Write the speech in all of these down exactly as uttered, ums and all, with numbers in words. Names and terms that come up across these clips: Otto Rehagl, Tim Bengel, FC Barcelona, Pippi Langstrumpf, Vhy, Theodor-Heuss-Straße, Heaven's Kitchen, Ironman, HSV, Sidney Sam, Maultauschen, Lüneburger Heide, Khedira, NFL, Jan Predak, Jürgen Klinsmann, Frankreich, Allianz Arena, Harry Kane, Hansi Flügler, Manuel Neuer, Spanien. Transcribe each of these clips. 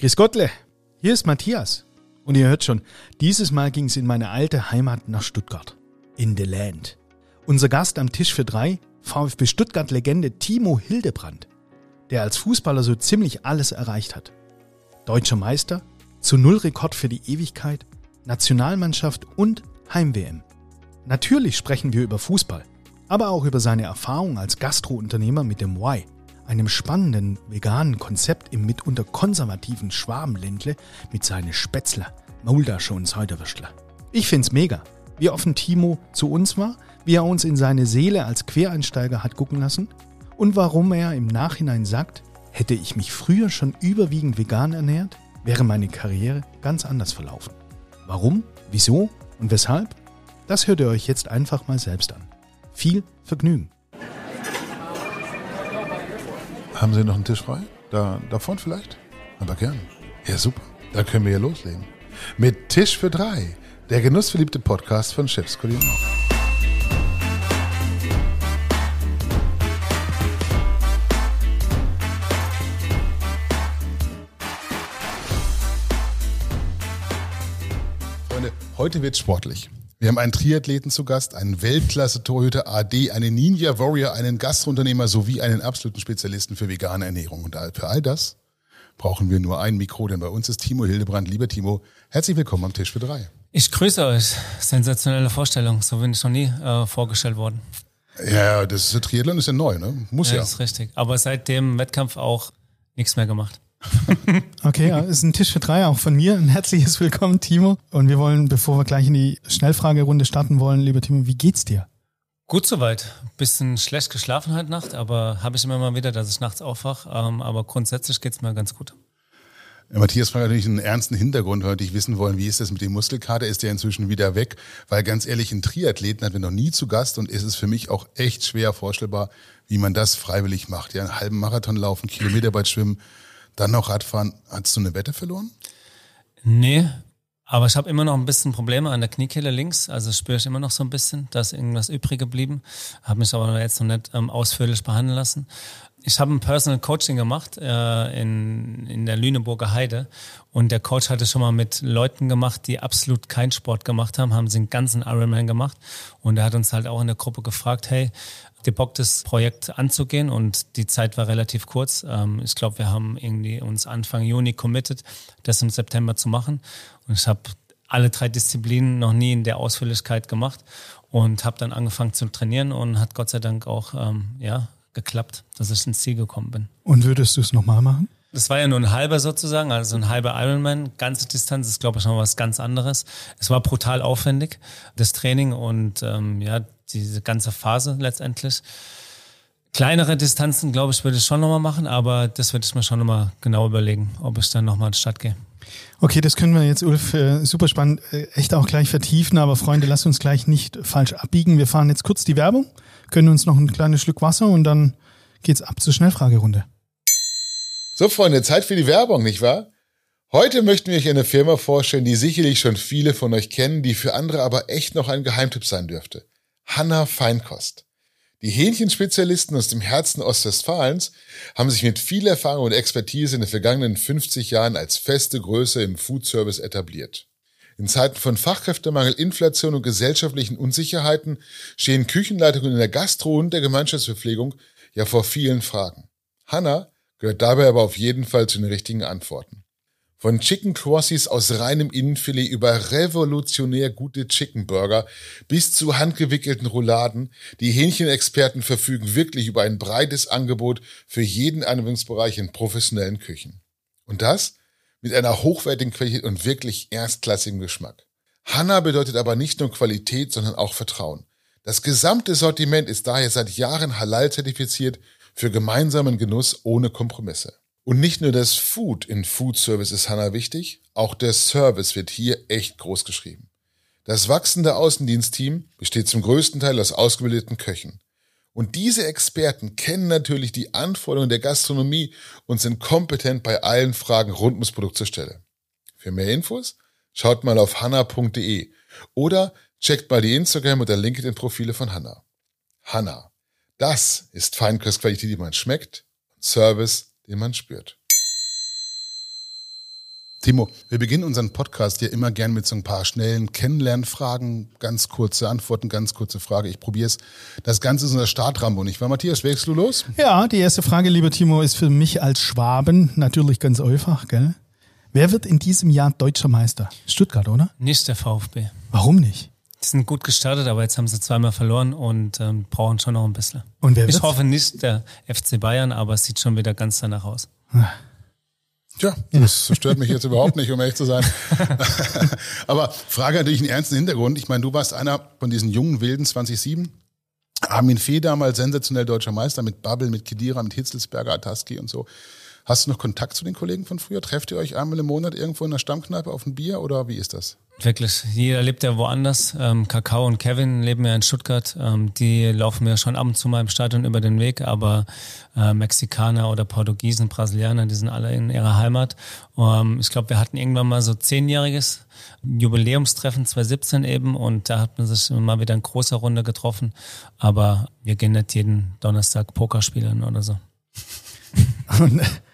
Grüß Gottle, hier ist Matthias. Und ihr hört schon, dieses Mal ging es in meine alte Heimat nach Stuttgart. In the Land. Unser Gast am Tisch für drei, VfB Stuttgart-Legende Timo Hildebrand, der als Fußballer so ziemlich alles erreicht hat. Deutscher Meister, zu null Rekord für die Ewigkeit, Nationalmannschaft und Heim-W M. Natürlich sprechen wir über Fußball, aber auch über seine Erfahrung als Gastro-Unternehmer mit dem Vhy, einem spannenden veganen Konzept im mitunter konservativen Schwabenländle mit seinen Spätzler, Maultasche und Säuderwürstler. Ich find's mega, wie offen Timo zu uns war, wie er uns in seine Seele als Quereinsteiger hat gucken lassen und warum er im Nachhinein sagt, hätte ich mich früher schon überwiegend vegan ernährt, wäre meine Karriere ganz anders verlaufen. Warum, wieso und weshalb? Das hört ihr euch jetzt einfach mal selbst an. Viel Vergnügen. Haben Sie noch einen Tisch frei? Da, da vorne vielleicht? Aber gerne. Ja, super. Da können wir ja loslegen. Mit Tisch für drei, der genussverliebte Podcast von Chefs Kulio. Heute wird sportlich. Wir haben einen Triathleten zu Gast, einen Weltklasse-Torhüter A D, einen Ninja-Warrior, einen Gastrunternehmer sowie einen absoluten Spezialisten für vegane Ernährung. Und für all das brauchen wir nur ein Mikro, denn bei uns ist Timo Hildebrand. Lieber Timo, herzlich willkommen am Tisch für drei. Ich grüße euch. Sensationelle Vorstellung. So bin ich noch nie äh, vorgestellt worden. Ja, das Triathlon ist ja neu, ne? Muss ja. Ja, das ist richtig. Aber seit dem Wettkampf auch nichts mehr gemacht. Okay, ja, ist ein Tisch für drei auch von mir. Ein herzliches Willkommen, Timo. Und wir wollen, bevor wir gleich in die Schnellfragerunde starten wollen, lieber Timo, wie geht's dir? Gut soweit. Bisschen schlecht geschlafen heute Nacht, aber habe ich immer mal wieder, dass ich nachts aufwache. Aber grundsätzlich geht's mir ganz gut. Ja, Matthias fragt natürlich einen ernsten Hintergrund, weil wir natürlich wissen wollen, wie ist das mit dem Muskelkater? Ist der inzwischen wieder weg? Weil ganz ehrlich, einen Triathleten hatten wir noch nie zu Gast und es ist für mich auch echt schwer vorstellbar, wie man das freiwillig macht. Ja, einen halben Marathon laufen, Kilometer weit schwimmen. Dann noch Radfahren. Hast du eine Wette verloren? Nee, aber ich habe immer noch ein bisschen Probleme an der Kniekehle links. Also spüre ich immer noch so ein bisschen, da ist irgendwas übrig geblieben. Habe mich aber jetzt noch nicht ähm, ausführlich behandeln lassen. Ich habe ein Personal Coaching gemacht äh, in, in der Lüneburger Heide. Und der Coach hatte schon mal mit Leuten gemacht, die absolut keinen Sport gemacht haben, haben sie einen ganzen Ironman gemacht. Und er hat uns halt auch in der Gruppe gefragt, hey, die Bock, das Projekt anzugehen, und die Zeit war relativ kurz. Ich glaube, wir haben irgendwie uns Anfang Juni committed, das im September zu machen. Und ich habe alle drei Disziplinen noch nie in der Ausführlichkeit gemacht und habe dann angefangen zu trainieren und hat Gott sei Dank auch ähm, ja, geklappt, dass ich ins Ziel gekommen bin. Und würdest du es nochmal machen? Das war ja nur ein halber sozusagen, also ein halber Ironman. Ganze Distanz ist, glaube ich, noch was ganz anderes. Es war brutal aufwendig, das Training, und ähm, ja, diese ganze Phase letztendlich. Kleinere Distanzen, glaube ich, würde ich schon nochmal machen, aber das würde ich mir schon nochmal genau überlegen, ob ich dann nochmal in die Stadt gehe. Okay, das können wir jetzt, Ulf, äh, super spannend, äh, echt auch gleich vertiefen, aber Freunde, lasst uns gleich nicht falsch abbiegen. Wir fahren jetzt kurz die Werbung, können uns noch ein kleines Schluck Wasser und dann geht's ab zur Schnellfragerunde. So, Freunde, Zeit für die Werbung, nicht wahr? Heute möchten wir euch eine Firma vorstellen, die sicherlich schon viele von euch kennen, die für andere aber echt noch ein Geheimtipp sein dürfte. Hanna Feinkost. Die Hähnchenspezialisten aus dem Herzen Ostwestfalens haben sich mit viel Erfahrung und Expertise in den vergangenen fünfzig Jahren als feste Größe im Foodservice etabliert. In Zeiten von Fachkräftemangel, Inflation und gesellschaftlichen Unsicherheiten stehen Küchenleitungen in der Gastro- und der Gemeinschaftsverpflegung ja vor vielen Fragen. Hanna gehört dabei aber auf jeden Fall zu den richtigen Antworten. Von Chicken Crossies aus reinem Innenfilet über revolutionär gute Chicken Burger bis zu handgewickelten Rouladen. Die Hähnchenexperten verfügen wirklich über ein breites Angebot für jeden Anwendungsbereich in professionellen Küchen. Und das mit einer hochwertigen Qualität und wirklich erstklassigem Geschmack. Hanna bedeutet aber nicht nur Qualität, sondern auch Vertrauen. Das gesamte Sortiment ist daher seit Jahren halal zertifiziert für gemeinsamen Genuss ohne Kompromisse. Und nicht nur das Food in Foodservice ist Hanna wichtig, auch der Service wird hier echt groß geschrieben. Das wachsende Außendienstteam besteht zum größten Teil aus ausgebildeten Köchen. Und diese Experten kennen natürlich die Anforderungen der Gastronomie und sind kompetent bei allen Fragen rund ums Produkt zur Stelle. Für mehr Infos schaut mal auf hanna punkt de oder checkt mal die Instagram- oder LinkedIn-Profile von Hanna. Hanna, das ist Feinkostqualität, die man schmeckt, und Service, den man spürt. Timo, wir beginnen unseren Podcast ja immer gern mit so ein paar schnellen Kennenlernfragen, ganz kurze Antworten, ganz kurze Frage. Ich probiere es. Das Ganze ist unser Startrambo, nicht wahr, Matthias? Schlägst du los? Ja, die erste Frage, lieber Timo, ist für mich als Schwaben natürlich ganz einfach, gell? Wer wird in diesem Jahr deutscher Meister? Stuttgart, oder? Nicht der VfB. Warum nicht? Die sind gut gestartet, aber jetzt haben sie zweimal verloren und ähm, brauchen schon noch ein bisschen. Und wer wird's? Ich hoffe nicht der F C Bayern, aber es sieht schon wieder ganz danach aus. Tja, das stört mich jetzt überhaupt nicht, um ehrlich zu sein. Aber Frage natürlich einen ernsten Hintergrund. Ich meine, du warst einer von diesen jungen Wilden zweitausendsieben. Armin Veh damals sensationell deutscher Meister mit Bubble, mit Khedira, mit Hitzlsperger, Tasci und so. Hast du noch Kontakt zu den Kollegen von früher? Trefft ihr euch einmal im Monat irgendwo in der Stammkneipe auf ein Bier oder wie ist das? Wirklich, jeder lebt ja woanders. Ähm, Kakao und Kevin leben ja in Stuttgart. Ähm, die laufen mir schon ab und zu mal im Stadion über den Weg, aber äh, Mexikaner oder Portugiesen, Brasilianer, die sind alle in ihrer Heimat. Ähm, ich glaube, wir hatten irgendwann mal so zehnjähriges Jubiläumstreffen zwanzig siebzehn eben und da hat man sich mal wieder in großer Runde getroffen. Aber wir gehen nicht jeden Donnerstag Pokerspielen oder so.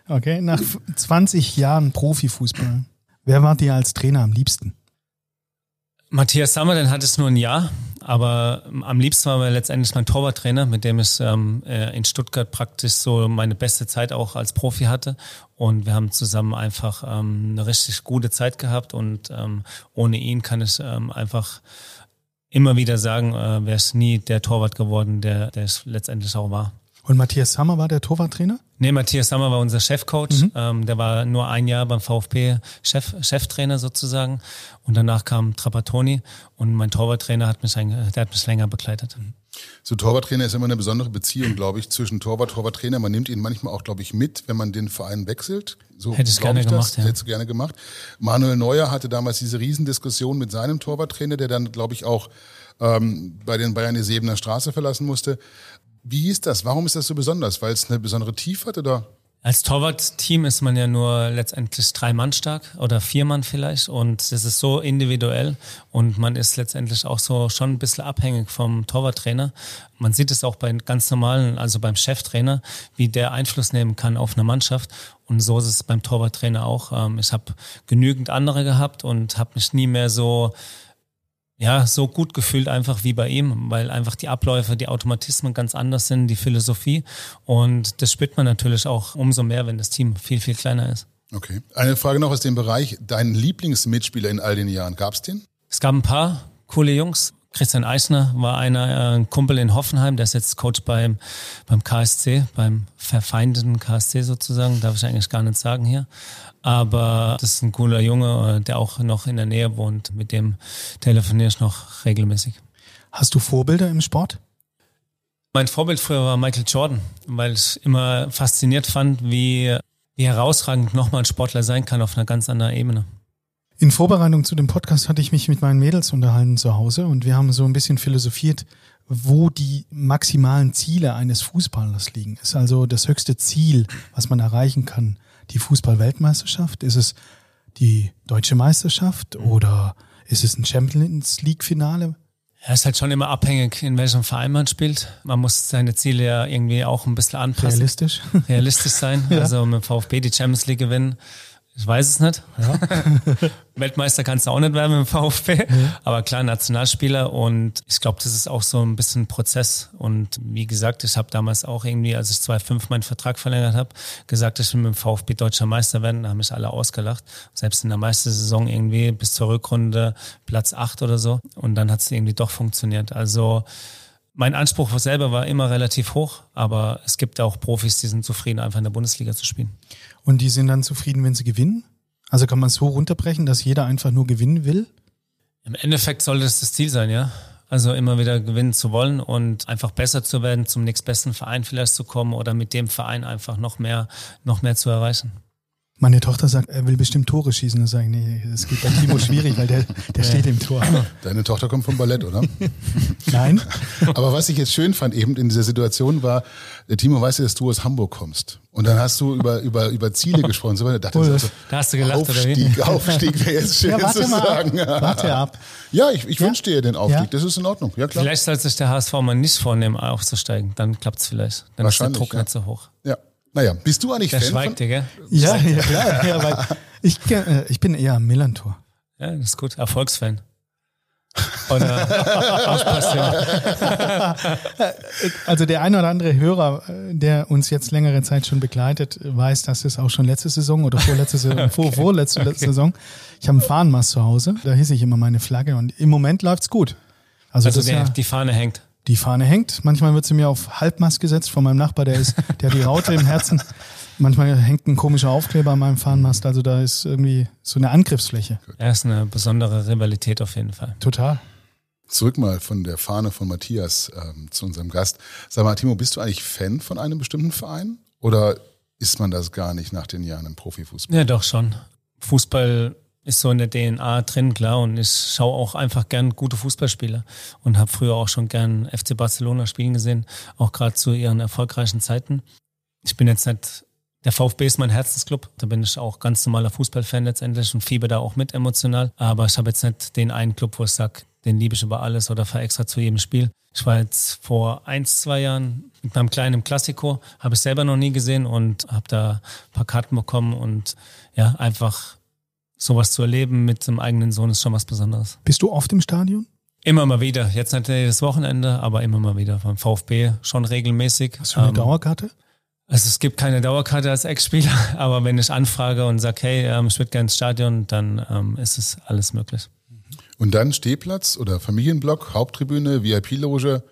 Okay, nach zwanzig Jahren Profifußball, wer war dir als Trainer am liebsten? Matthias Sammer, den hatte es nur ein Jahr, aber am liebsten war mir letztendlich mein Torwarttrainer, mit dem ich ähm, in Stuttgart praktisch so meine beste Zeit auch als Profi hatte und wir haben zusammen einfach ähm, eine richtig gute Zeit gehabt und ähm, ohne ihn kann ich ähm, einfach immer wieder sagen, äh, wäre ich nie der Torwart geworden, der, der ich letztendlich auch war. Und Matthias Sammer war der Torwarttrainer? Nee, Matthias Sammer war unser Chefcoach. Mhm. Ähm, der war nur ein Jahr beim VfB Chef, Cheftrainer sozusagen. Und danach kam Trapattoni und mein Torwarttrainer hat mich, ein, der hat mich länger begleitet. Mhm. So Torwarttrainer ist immer eine besondere Beziehung, glaube ich, zwischen Torwart, Torwarttrainer. Man nimmt ihn manchmal auch, glaube ich, mit, wenn man den Verein wechselt. So hätte ich gerne ich gemacht. Ja. Hättest du gerne gemacht. Manuel Neuer hatte damals diese Riesendiskussion mit seinem Torwarttrainer, der dann, glaube ich, auch ähm, bei den Bayern die Sebener Straße verlassen musste. Wie ist das? Warum ist das so besonders? Weil es eine besondere Tiefe hat oder? Als Torwart-Team ist man ja nur letztendlich drei Mann stark oder vier Mann vielleicht und das ist so individuell und man ist letztendlich auch so schon ein bisschen abhängig vom Torwarttrainer. Man sieht es auch bei ganz normalen, also beim Cheftrainer, wie der Einfluss nehmen kann auf eine Mannschaft. Und so ist es beim Torwarttrainer auch. Ich habe genügend andere gehabt und habe mich nie mehr so Ja, so gut gefühlt einfach wie bei ihm, weil einfach die Abläufe, die Automatismen ganz anders sind, die Philosophie und das spürt man natürlich auch umso mehr, wenn das Team viel, viel kleiner ist. Okay. Eine Frage noch aus dem Bereich, dein Lieblingsmitspieler in all den Jahren, gab's den? Es gab ein paar coole Jungs. Christian Eichner war einer, ein Kumpel in Hoffenheim, der ist jetzt Coach beim, beim K S C, beim verfeindeten K S C sozusagen, darf ich eigentlich gar nicht sagen hier. Aber das ist ein cooler Junge, der auch noch in der Nähe wohnt, mit dem telefoniere ich noch regelmäßig. Hast du Vorbilder im Sport? Mein Vorbild früher war Michael Jordan, weil ich immer fasziniert fand, wie, wie herausragend nochmal ein Sportler sein kann auf einer ganz anderen Ebene. In Vorbereitung zu dem Podcast hatte ich mich mit meinen Mädels unterhalten zu Hause und wir haben so ein bisschen philosophiert, wo die maximalen Ziele eines Fußballers liegen. Ist also das höchste Ziel, was man erreichen kann, die Fußball-Weltmeisterschaft? Ist es die deutsche Meisterschaft oder ist es ein Champions-League-Finale? Ja, ist halt schon immer abhängig, in welchem Verein man spielt. Man muss seine Ziele ja irgendwie auch ein bisschen anpassen. Realistisch. Realistisch sein, ja. Also mit dem VfB die Champions League gewinnen. Ich weiß es nicht. Ja. Weltmeister kannst du auch nicht werden mit dem VfB, mhm. aber klar Nationalspieler und ich glaube, das ist auch so ein bisschen ein Prozess und wie gesagt, ich habe damals auch irgendwie, als ich zweitausendfünf meinen Vertrag verlängert habe, gesagt, ich will mit dem VfB deutscher Meister werden, da haben mich alle ausgelacht. Selbst in der Meistersaison irgendwie bis zur Rückrunde Platz acht oder so und dann hat es irgendwie doch funktioniert. Also mein Anspruch selber war immer relativ hoch, aber es gibt auch Profis, die sind zufrieden, einfach in der Bundesliga zu spielen. Und die sind dann zufrieden, wenn sie gewinnen? Also kann man es so runterbrechen, dass jeder einfach nur gewinnen will? Im Endeffekt sollte es das Ziel sein, ja. Also immer wieder gewinnen zu wollen und einfach besser zu werden, zum nächstbesten Verein vielleicht zu kommen oder mit dem Verein einfach noch mehr, noch mehr zu erreichen. Meine Tochter sagt, er will bestimmt Tore schießen. Und sage ich, nee, das geht bei Timo schwierig, weil der, der steht im Tor. Deine Tochter kommt vom Ballett, oder? Nein. Aber was ich jetzt schön fand eben in dieser Situation war, Timo, weißt du, dass du aus Hamburg kommst? Und dann hast du über, über, über Ziele gesprochen. So, da, dachte ich so, da hast du gelacht, Aufstieg, oder wie? Aufstieg wäre jetzt schön ja, warte zu mal sagen. Ab. Warte ab. Ja, ich, ich ja? wünsche dir den Aufstieg. Ja? Das ist in Ordnung. Ja, klar. Vielleicht sollte sich der H S V mal nicht vornehmen, aufzusteigen. Dann klappt es vielleicht. Dann ist der Druck nicht so hoch. Ja. Naja, bist du eigentlich der Fan? Der schweigt dir, gell? Ja, ja, klar. Ja, weil ich, äh, ich bin eher am Milan-Tor. Ja, das ist gut. Erfolgsfan. Und, äh, also der ein oder andere Hörer, der uns jetzt längere Zeit schon begleitet, weiß, dass es auch schon letzte Saison oder vorletzte Saison, okay. vor, vorletzte okay. Saison, ich habe einen Fahnenmast zu Hause, da hisse ich immer meine Flagge und im Moment läuft's gut. Also, also das der, ja, die Fahne hängt. Die Fahne hängt. Manchmal wird sie mir auf Halbmast gesetzt von meinem Nachbar, der ist, der hat die Raute im Herzen. Manchmal hängt ein komischer Aufkleber an meinem Fahnenmast, also da ist irgendwie so eine Angriffsfläche. Er ist eine besondere Rivalität auf jeden Fall. Total. Zurück mal von der Fahne von Matthias ähm, zu unserem Gast. Sag mal, Timo, bist du eigentlich Fan von einem bestimmten Verein oder ist man das gar nicht nach den Jahren im Profifußball? Ja, doch schon. Fußball ist so in der D N A drin, klar, und ich schaue auch einfach gern gute Fußballspieler und habe früher auch schon gern F C Barcelona spielen gesehen, auch gerade zu ihren erfolgreichen Zeiten. Ich bin jetzt nicht... Der VfB ist mein Herzensclub, da bin ich auch ganz normaler Fußballfan letztendlich und fieber da auch mit emotional. Aber ich habe jetzt nicht den einen Club, wo ich sage, den liebe ich über alles oder fahre extra zu jedem Spiel. Ich war jetzt vor ein, zwei Jahren mit meinem kleinen Klassiko, habe ich selber noch nie gesehen und habe da ein paar Karten bekommen und ja, einfach sowas zu erleben mit dem eigenen Sohn ist schon was Besonderes. Bist du oft im Stadion? Immer mal wieder, jetzt nicht jedes Wochenende, aber immer mal wieder beim VfB schon regelmäßig. Hast du eine ähm, Dauerkarte? Also es gibt keine Dauerkarte als Ex-Spieler, aber wenn ich anfrage und sage, hey, ähm, ich würde gerne ins Stadion, dann ähm, ist es alles möglich. Und dann Stehplatz oder Familienblock, Haupttribüne, V I P-Loge,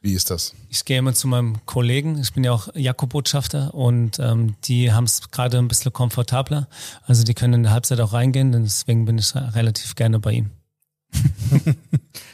wie ist das? Ich gehe immer zu meinem Kollegen, ich bin ja auch Jakobotschafter und ähm, die haben es gerade ein bisschen komfortabler, also die können in der Halbzeit auch reingehen, deswegen bin ich relativ gerne bei ihm.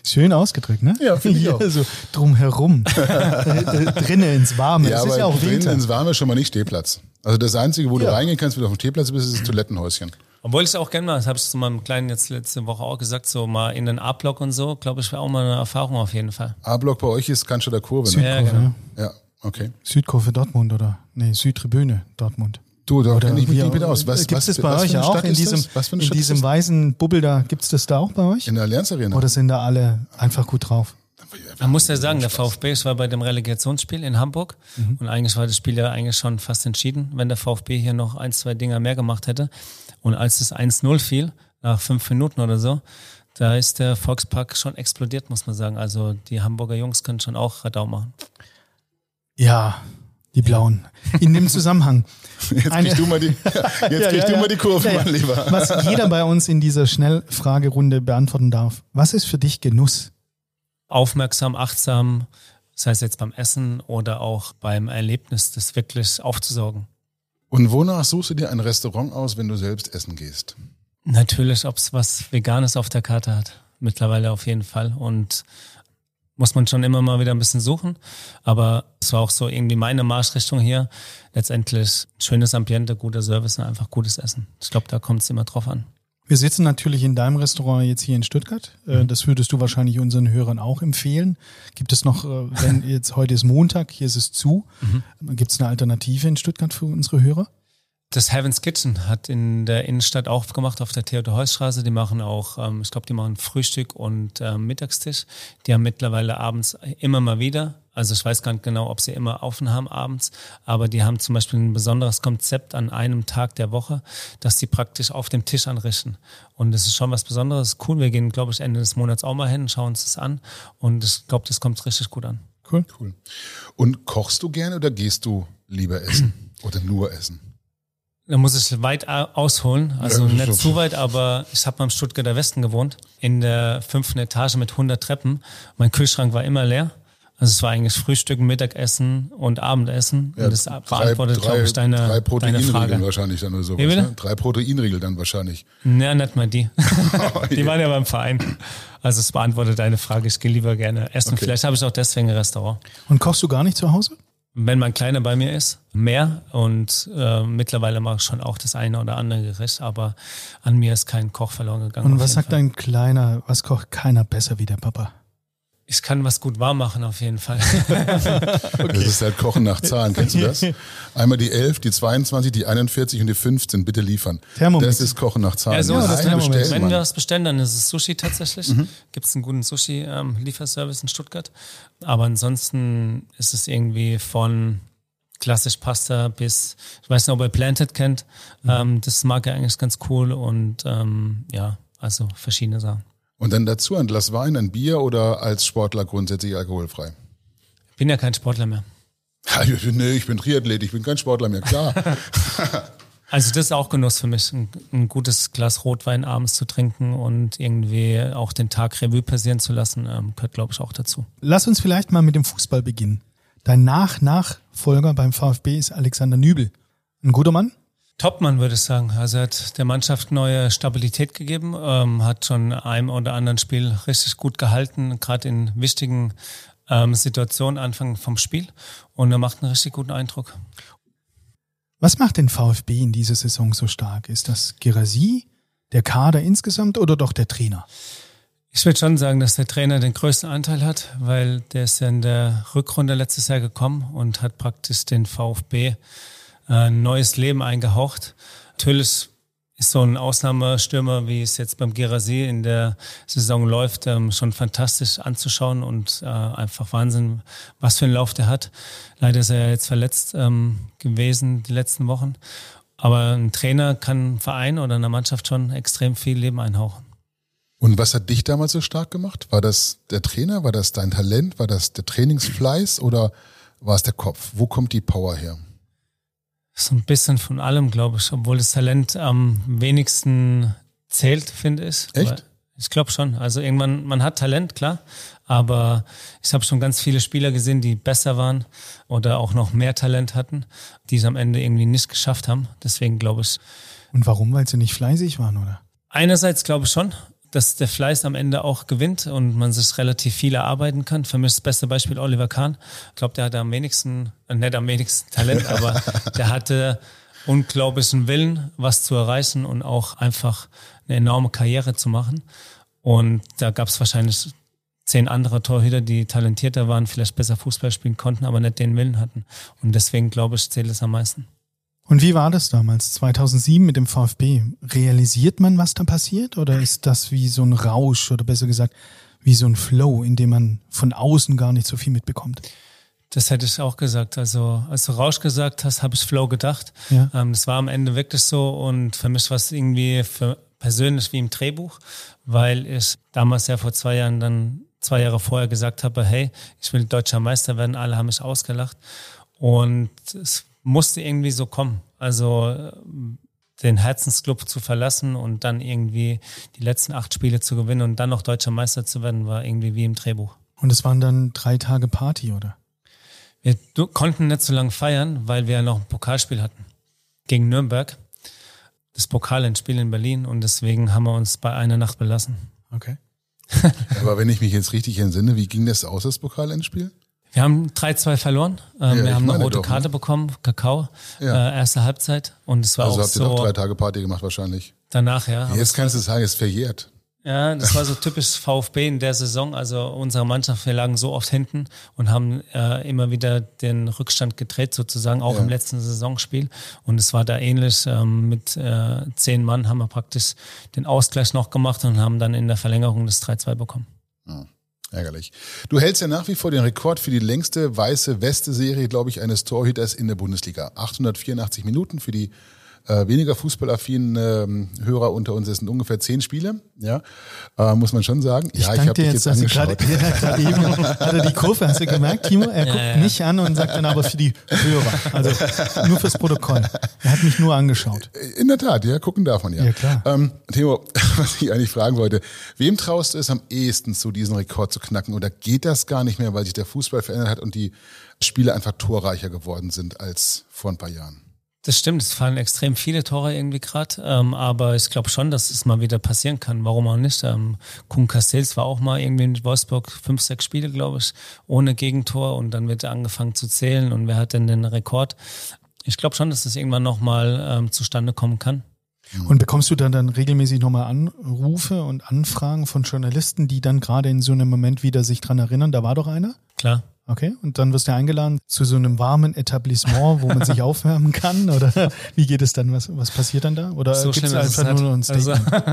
Schön ausgedrückt, ne? Ja, finde ich auch. So drumherum. Drinnen ins Warme. Ja, das ist ja auch drinnen ins Warme schon mal nicht Stehplatz. Also das Einzige, wo ja. du reingehen kannst, wenn du auf dem Stehplatz bist, ist das Toilettenhäuschen. Obwohl ich es auch gerne mal, das habe ich zu meinem Kleinen jetzt letzte Woche auch gesagt, so mal in den A-Block und so, glaube ich, wäre auch mal eine Erfahrung auf jeden Fall. A-Block bei euch ist Cannstatter Kurve, ne? Südkurve, ja, genau. Ja, okay. Südkurve Dortmund oder, nee, Südtribüne Dortmund. Du, da kenne ich mich nicht mit aus. Was, gibt es das bei was euch auch? In diesem, in diesem weißen Bubbel da, gibt es das da auch bei euch? In der Allianz Arena. Oder sind da alle einfach gut drauf? Man muss ja sagen, der VfB, ich war bei dem Relegationsspiel in Hamburg mhm. und eigentlich war das Spiel ja eigentlich schon fast entschieden, wenn der VfB hier noch ein, zwei Dinger mehr gemacht hätte. Und als es eins null fiel, nach fünf Minuten oder so, da ist der Volkspark schon explodiert, muss man sagen. Also die Hamburger Jungs können schon auch Radau machen. Ja, die Blauen. In dem Zusammenhang. Jetzt kriegst du mal die, jetzt ja, kriegst ja, du ja. mal die Kurve, ja, ja. mein Lieber. Was jeder bei uns in dieser Schnellfragerunde beantworten darf. Was ist für dich Genuss? Aufmerksam, achtsam, das heißt jetzt beim Essen oder auch beim Erlebnis, das wirklich aufzusaugen. Und wonach suchst du dir ein Restaurant aus, wenn du selbst essen gehst? Natürlich, ob es was Veganes auf der Karte hat. Mittlerweile auf jeden Fall. Und muss man schon immer mal wieder ein bisschen suchen, aber es war auch so irgendwie meine Marschrichtung hier. Letztendlich schönes Ambiente, guter Service und einfach gutes Essen. Ich glaube, da kommt es immer drauf an. Wir sitzen natürlich in deinem Restaurant jetzt hier in Stuttgart. Das würdest du wahrscheinlich unseren Hörern auch empfehlen. Gibt es noch, wenn jetzt heute ist Montag, hier ist es zu, mhm. gibt es eine Alternative in Stuttgart für unsere Hörer? Das Heaven's Kitchen hat in der Innenstadt aufgemacht auf der Theodor-Heuss-Straße. Die machen auch, ähm, ich glaube, die machen Frühstück und ähm, Mittagstisch. Die haben mittlerweile abends immer mal wieder, also ich weiß gar nicht genau, ob sie immer offen haben abends, aber die haben zum Beispiel ein besonderes Konzept an einem Tag der Woche, dass die praktisch auf dem Tisch anrichten. Und das ist schon was Besonderes. Cool, wir gehen, glaube ich, Ende des Monats auch mal hin, schauen uns das an und ich glaube, das kommt richtig gut an. Cool. Cool. Und kochst du gerne oder gehst du lieber essen oder nur essen? Da muss ich weit ausholen, also ja, nicht so zu weit, aber ich habe mal im Stuttgarter Westen gewohnt, in der fünften Etage mit hundert Treppen. Mein Kühlschrank war immer leer, also es war eigentlich Frühstück, Mittagessen und Abendessen. Ja, und das drei, beantwortet, glaube ich, deine, drei deine Frage. Wahrscheinlich dann oder sowas, ne? Drei Proteinriegel dann wahrscheinlich. Na, nicht mal die. Die waren ja beim Verein. Also es beantwortet deine Frage, ich gehe lieber gerne essen. Okay. Vielleicht habe ich auch deswegen ein Restaurant. Und kochst du gar nicht zu Hause? Wenn mein Kleiner bei mir ist, mehr und äh, mittlerweile mache ich schon auch das eine oder andere Gericht, aber an mir ist kein Koch verloren gegangen. Und was sagt dein Kleiner, was kocht keiner besser wie der Papa? Ich kann was gut warm machen auf jeden Fall. Okay. Das ist halt Kochen nach Zahlen, kennst du das? Einmal die elf, die zweiundzwanzig, die einundvierzig und die fünfzehn, bitte liefern. Thermomix. Das ist Kochen nach Zahlen. Ja, so ist das Thermomix. Wenn wir was bestellen, dann ist es Sushi tatsächlich. Mhm. Gibt es einen guten Sushi-Lieferservice in Stuttgart. Aber ansonsten ist es irgendwie von klassisch Pasta bis, ich weiß nicht, ob ihr Planted kennt, mhm. ähm, das mag er eigentlich ganz cool und ähm, ja, also verschiedene Sachen. Und dann dazu ein Glas Wein, ein Bier oder als Sportler grundsätzlich alkoholfrei? Ich bin ja kein Sportler mehr. Nee, ich bin Triathlet, ich bin kein Sportler mehr, klar. Also das ist auch Genuss für mich, ein, ein gutes Glas Rotwein abends zu trinken und irgendwie auch den Tag Revue passieren zu lassen, ähm, gehört glaube ich auch dazu. Lass uns vielleicht mal mit dem Fußball beginnen. Dein Nach-Nachfolger beim VfB ist Alexander Nübel. Ein guter Mann? Topmann, würde ich sagen. Also er hat der Mannschaft neue Stabilität gegeben, ähm, hat schon einem oder anderen Spiel richtig gut gehalten, gerade in wichtigen ähm, Situationen Anfang vom Spiel. Und er macht einen richtig guten Eindruck. Was macht den VfB in dieser Saison so stark? Ist das Guirassy, der Kader insgesamt oder doch der Trainer? Ich würde schon sagen, dass der Trainer den größten Anteil hat, weil der ist ja in der Rückrunde letztes Jahr gekommen und hat praktisch den VfB ein neues Leben eingehaucht. Natürlich ist so ein Ausnahmestürmer, wie es jetzt beim Guirassy in der Saison läuft, schon fantastisch anzuschauen und einfach Wahnsinn, was für einen Lauf der hat. Leider ist er jetzt verletzt gewesen die letzten Wochen. Aber ein Trainer kann einem Verein oder einer Mannschaft schon extrem viel Leben einhauchen. Und was hat dich damals so stark gemacht? War das der Trainer? War das dein Talent? War das der Trainingsfleiß oder war es der Kopf? Wo kommt die Power her? So ein bisschen von allem, glaube ich, obwohl das Talent am wenigsten zählt, finde ich. Echt? Aber ich glaube schon. Also irgendwann, man hat Talent, klar, aber ich habe schon ganz viele Spieler gesehen, die besser waren oder auch noch mehr Talent hatten, die es am Ende irgendwie nicht geschafft haben. Deswegen glaube ich. Und warum? Weil sie nicht fleißig waren, oder? Einerseits glaube ich schon, dass der Fleiß am Ende auch gewinnt und man sich relativ viel erarbeiten kann. Für mich das beste Beispiel Oliver Kahn. Ich glaube, der hatte am wenigsten, nicht am wenigsten Talent, aber der hatte unglaublichen Willen, was zu erreichen und auch einfach eine enorme Karriere zu machen. Und da gab es wahrscheinlich zehn andere Torhüter, die talentierter waren, vielleicht besser Fußball spielen konnten, aber nicht den Willen hatten. Und deswegen, glaube ich, zählt es am meisten. Und wie war das damals, zweitausendsieben mit dem VfB? Realisiert man, was da passiert? Oder ist das wie so ein Rausch oder besser gesagt, wie so ein Flow, in dem man von außen gar nicht so viel mitbekommt? Das hätte ich auch gesagt. Also als du Rausch gesagt hast, habe ich Flow gedacht. Ja. Ähm, das war am Ende wirklich so und für mich war es irgendwie für persönlich wie im Drehbuch, weil ich damals ja vor zwei Jahren dann zwei Jahre vorher gesagt habe, hey, ich will deutscher Meister werden, alle haben mich ausgelacht und es musste irgendwie so kommen, also den Herzensclub zu verlassen und dann irgendwie die letzten acht Spiele zu gewinnen und dann noch deutscher Meister zu werden, war irgendwie wie im Drehbuch. Und es waren dann drei Tage Party, oder? Wir konnten nicht so lange feiern, weil wir ja noch ein Pokalspiel hatten gegen Nürnberg, das Pokalendspiel in Berlin und deswegen haben wir uns bei einer Nacht belassen. Okay. Aber wenn ich mich jetzt richtig entsinne, wie ging das aus, das Pokalendspiel? Wir haben drei zwei verloren, ähm, ja, wir haben eine rote doch, Karte ne? bekommen, Kakao, ja. äh, erste Halbzeit und es war also auch habt so. Also habt ihr noch drei Tage Party gemacht wahrscheinlich? Danach, ja. Jetzt kannst du sagen, es ist verjährt. Ja, das war so typisch VfB in der Saison, also unsere Mannschaft, wir lagen so oft hinten und haben äh, immer wieder den Rückstand gedreht sozusagen, auch ja. im letzten Saisonspiel und es war da ähnlich, ähm, mit äh, zehn Mann haben wir praktisch den Ausgleich noch gemacht und haben dann in der Verlängerung das drei zwei bekommen. Ja. Ärgerlich. Du hältst ja nach wie vor den Rekord für die längste weiße Weste-Serie, glaube ich, eines Torhüters in der Bundesliga. achthundertvierundachtzig Minuten für die äh, weniger fußballaffinen äh, Hörer unter uns. Das sind ungefähr zehn Spiele, ja, äh, muss man schon sagen. Ich ja, danke ich habe dich jetzt, jetzt angeschaut. Grade, ja, grade eben hat er die Kurve, hast du gemerkt, Timo? Er guckt ja, ja. mich an und sagt dann aber für die Hörer, also nur fürs Protokoll. Er hat mich nur angeschaut. In der Tat, ja, gucken darf man ja. Ja, klar. Ähm, Timo, was ich eigentlich fragen wollte, wem traust du es am ehesten zu, diesen Rekord zu knacken? Oder geht das gar nicht mehr, weil sich der Fußball verändert hat und die Spiele einfach torreicher geworden sind als vor ein paar Jahren? Das stimmt, es fallen extrem viele Tore irgendwie gerade, ähm, aber ich glaube schon, dass es mal wieder passieren kann, warum auch nicht. Ähm, Kuhn Castells war auch mal irgendwie in Wolfsburg fünf, sechs Spiele, glaube ich, ohne Gegentor und dann wird angefangen zu zählen und wer hat denn den Rekord? Ich glaube schon, dass das irgendwann nochmal ähm, zustande kommen kann. Und bekommst du dann, dann regelmäßig nochmal Anrufe und Anfragen von Journalisten, die dann gerade in so einem Moment wieder sich dran erinnern, da war doch einer? Klar, Okay, und dann wirst du eingeladen zu so einem warmen Etablissement, wo man sich aufwärmen kann? Oder wie geht es dann? Was, was passiert dann da? Oder so gibt es einfach halt nur ein Statement? Also,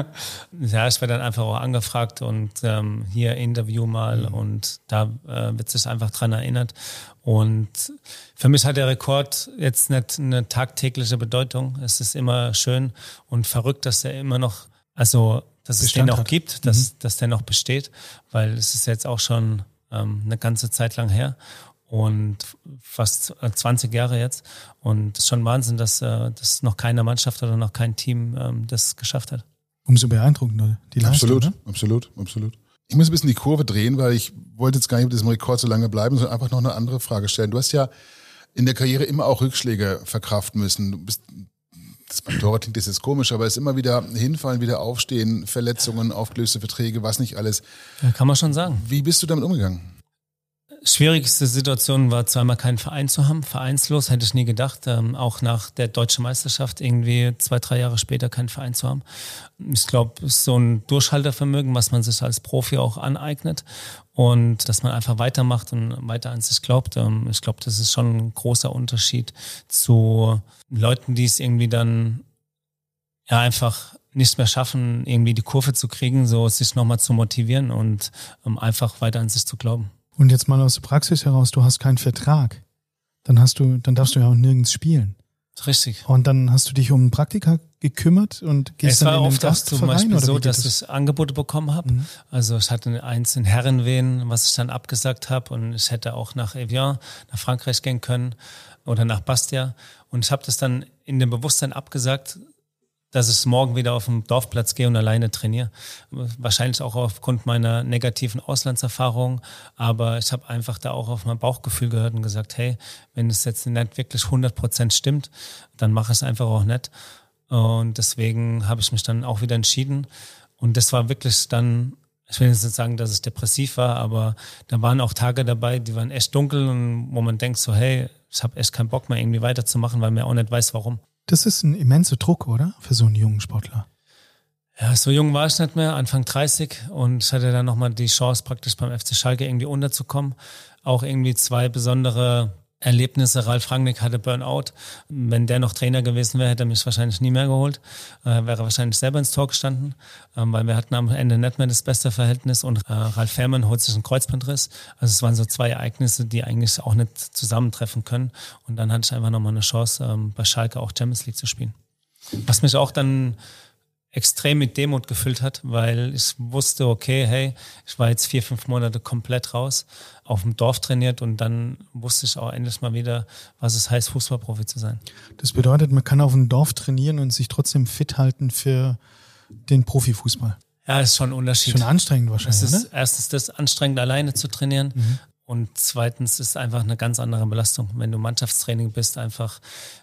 ja, ich werde dann einfach auch angefragt und ähm, hier Interview mal mhm. und da äh, wird sich einfach dran erinnert. Und für mich hat der Rekord jetzt nicht eine tagtägliche Bedeutung. Es ist immer schön und verrückt, dass er immer noch, also dass Bestand es den noch gibt, dass, mhm. dass der noch besteht, weil es ist jetzt auch schon eine ganze Zeit lang her und fast zwanzig Jahre jetzt. Und es ist schon Wahnsinn, dass, dass noch keine Mannschaft oder noch kein Team das geschafft hat. Umso beeindruckender, die Leistung. Absolut, ne? absolut, absolut. Ich muss ein bisschen die Kurve drehen, weil ich wollte jetzt gar nicht mit diesem Rekord so lange bleiben, sondern einfach noch eine andere Frage stellen. Du hast ja in der Karriere immer auch Rückschläge verkraften müssen. Du bist, das beim Torwart klingt das jetzt komisch, aber es ist immer wieder hinfallen, wieder aufstehen, Verletzungen, aufgelöste Verträge, was nicht alles. Ja, kann man schon sagen. Wie bist du damit umgegangen? Schwierigste Situation war zweimal keinen Verein zu haben, vereinslos, hätte ich nie gedacht. Ähm, auch nach der Deutschen Meisterschaft irgendwie zwei, drei Jahre später keinen Verein zu haben. Ich glaube, so ein Durchhaltervermögen, was man sich als Profi auch aneignet und dass man einfach weitermacht und weiter an sich glaubt. Ähm, ich glaube, das ist schon ein großer Unterschied zu Leuten, die es irgendwie dann ja einfach nicht mehr schaffen, irgendwie die Kurve zu kriegen, so sich nochmal zu motivieren und ähm, einfach weiter an sich zu glauben. Und jetzt mal aus der Praxis heraus, du hast keinen Vertrag. Dann hast du, dann darfst du ja auch nirgends spielen. Richtig. Und dann hast du dich um einen Praktika gekümmert und gehst es dann in den Gastverein? Es war oft zum Beispiel so, dass das? ich Angebote bekommen habe. Mhm. Also ich hatte eins in Herrenveen, was ich dann abgesagt habe. Und ich hätte auch nach Evian, nach Frankreich gehen können oder nach Bastia. Und ich habe das dann in dem Bewusstsein abgesagt, dass ich morgen wieder auf den Dorfplatz gehe und alleine trainiere. Wahrscheinlich auch aufgrund meiner negativen Auslandserfahrung, aber ich habe einfach da auch auf mein Bauchgefühl gehört und gesagt, hey, wenn es jetzt nicht wirklich hundert Prozent stimmt, dann mache ich es einfach auch nicht. Und deswegen habe ich mich dann auch wieder entschieden. Und das war wirklich dann, ich will jetzt nicht sagen, dass ich depressiv war, aber da waren auch Tage dabei, die waren echt dunkel und wo man denkt so, hey, ich habe echt keinen Bock mehr irgendwie weiterzumachen, weil man auch nicht weiß, warum. Das ist ein immenser Druck, oder? Für so einen jungen Sportler. Ja, so jung war ich nicht mehr, Anfang dreißig. Und ich hatte dann nochmal die Chance, praktisch beim F C Schalke irgendwie unterzukommen. Auch irgendwie zwei besondere Erlebnisse. Ralf Rangnick hatte Burnout. Wenn der noch Trainer gewesen wäre, hätte er mich wahrscheinlich nie mehr geholt. Äh, wäre wahrscheinlich selber ins Tor gestanden, äh, weil wir hatten am Ende nicht mehr das beste Verhältnis. Und äh, Ralf Fährmann holt sich einen Kreuzbandriss. Also es waren so zwei Ereignisse, die eigentlich auch nicht zusammentreffen können. Und dann hatte ich einfach nochmal eine Chance, äh, bei Schalke auch Champions League zu spielen. Was mich auch dann extrem mit Demut gefüllt hat, weil ich wusste, okay, hey, ich war jetzt vier, fünf Monate komplett raus, auf dem Dorf trainiert und dann wusste ich auch endlich mal wieder, was es heißt, Fußballprofi zu sein. Das bedeutet, man kann auf dem Dorf trainieren und sich trotzdem fit halten für den Profifußball. Ja, ist schon ein Unterschied. Schon anstrengend wahrscheinlich, es ist, oder? Erstens das anstrengend, alleine zu trainieren. Mhm. Und zweitens ist einfach eine ganz andere Belastung. Wenn du Mannschaftstraining bist, einfach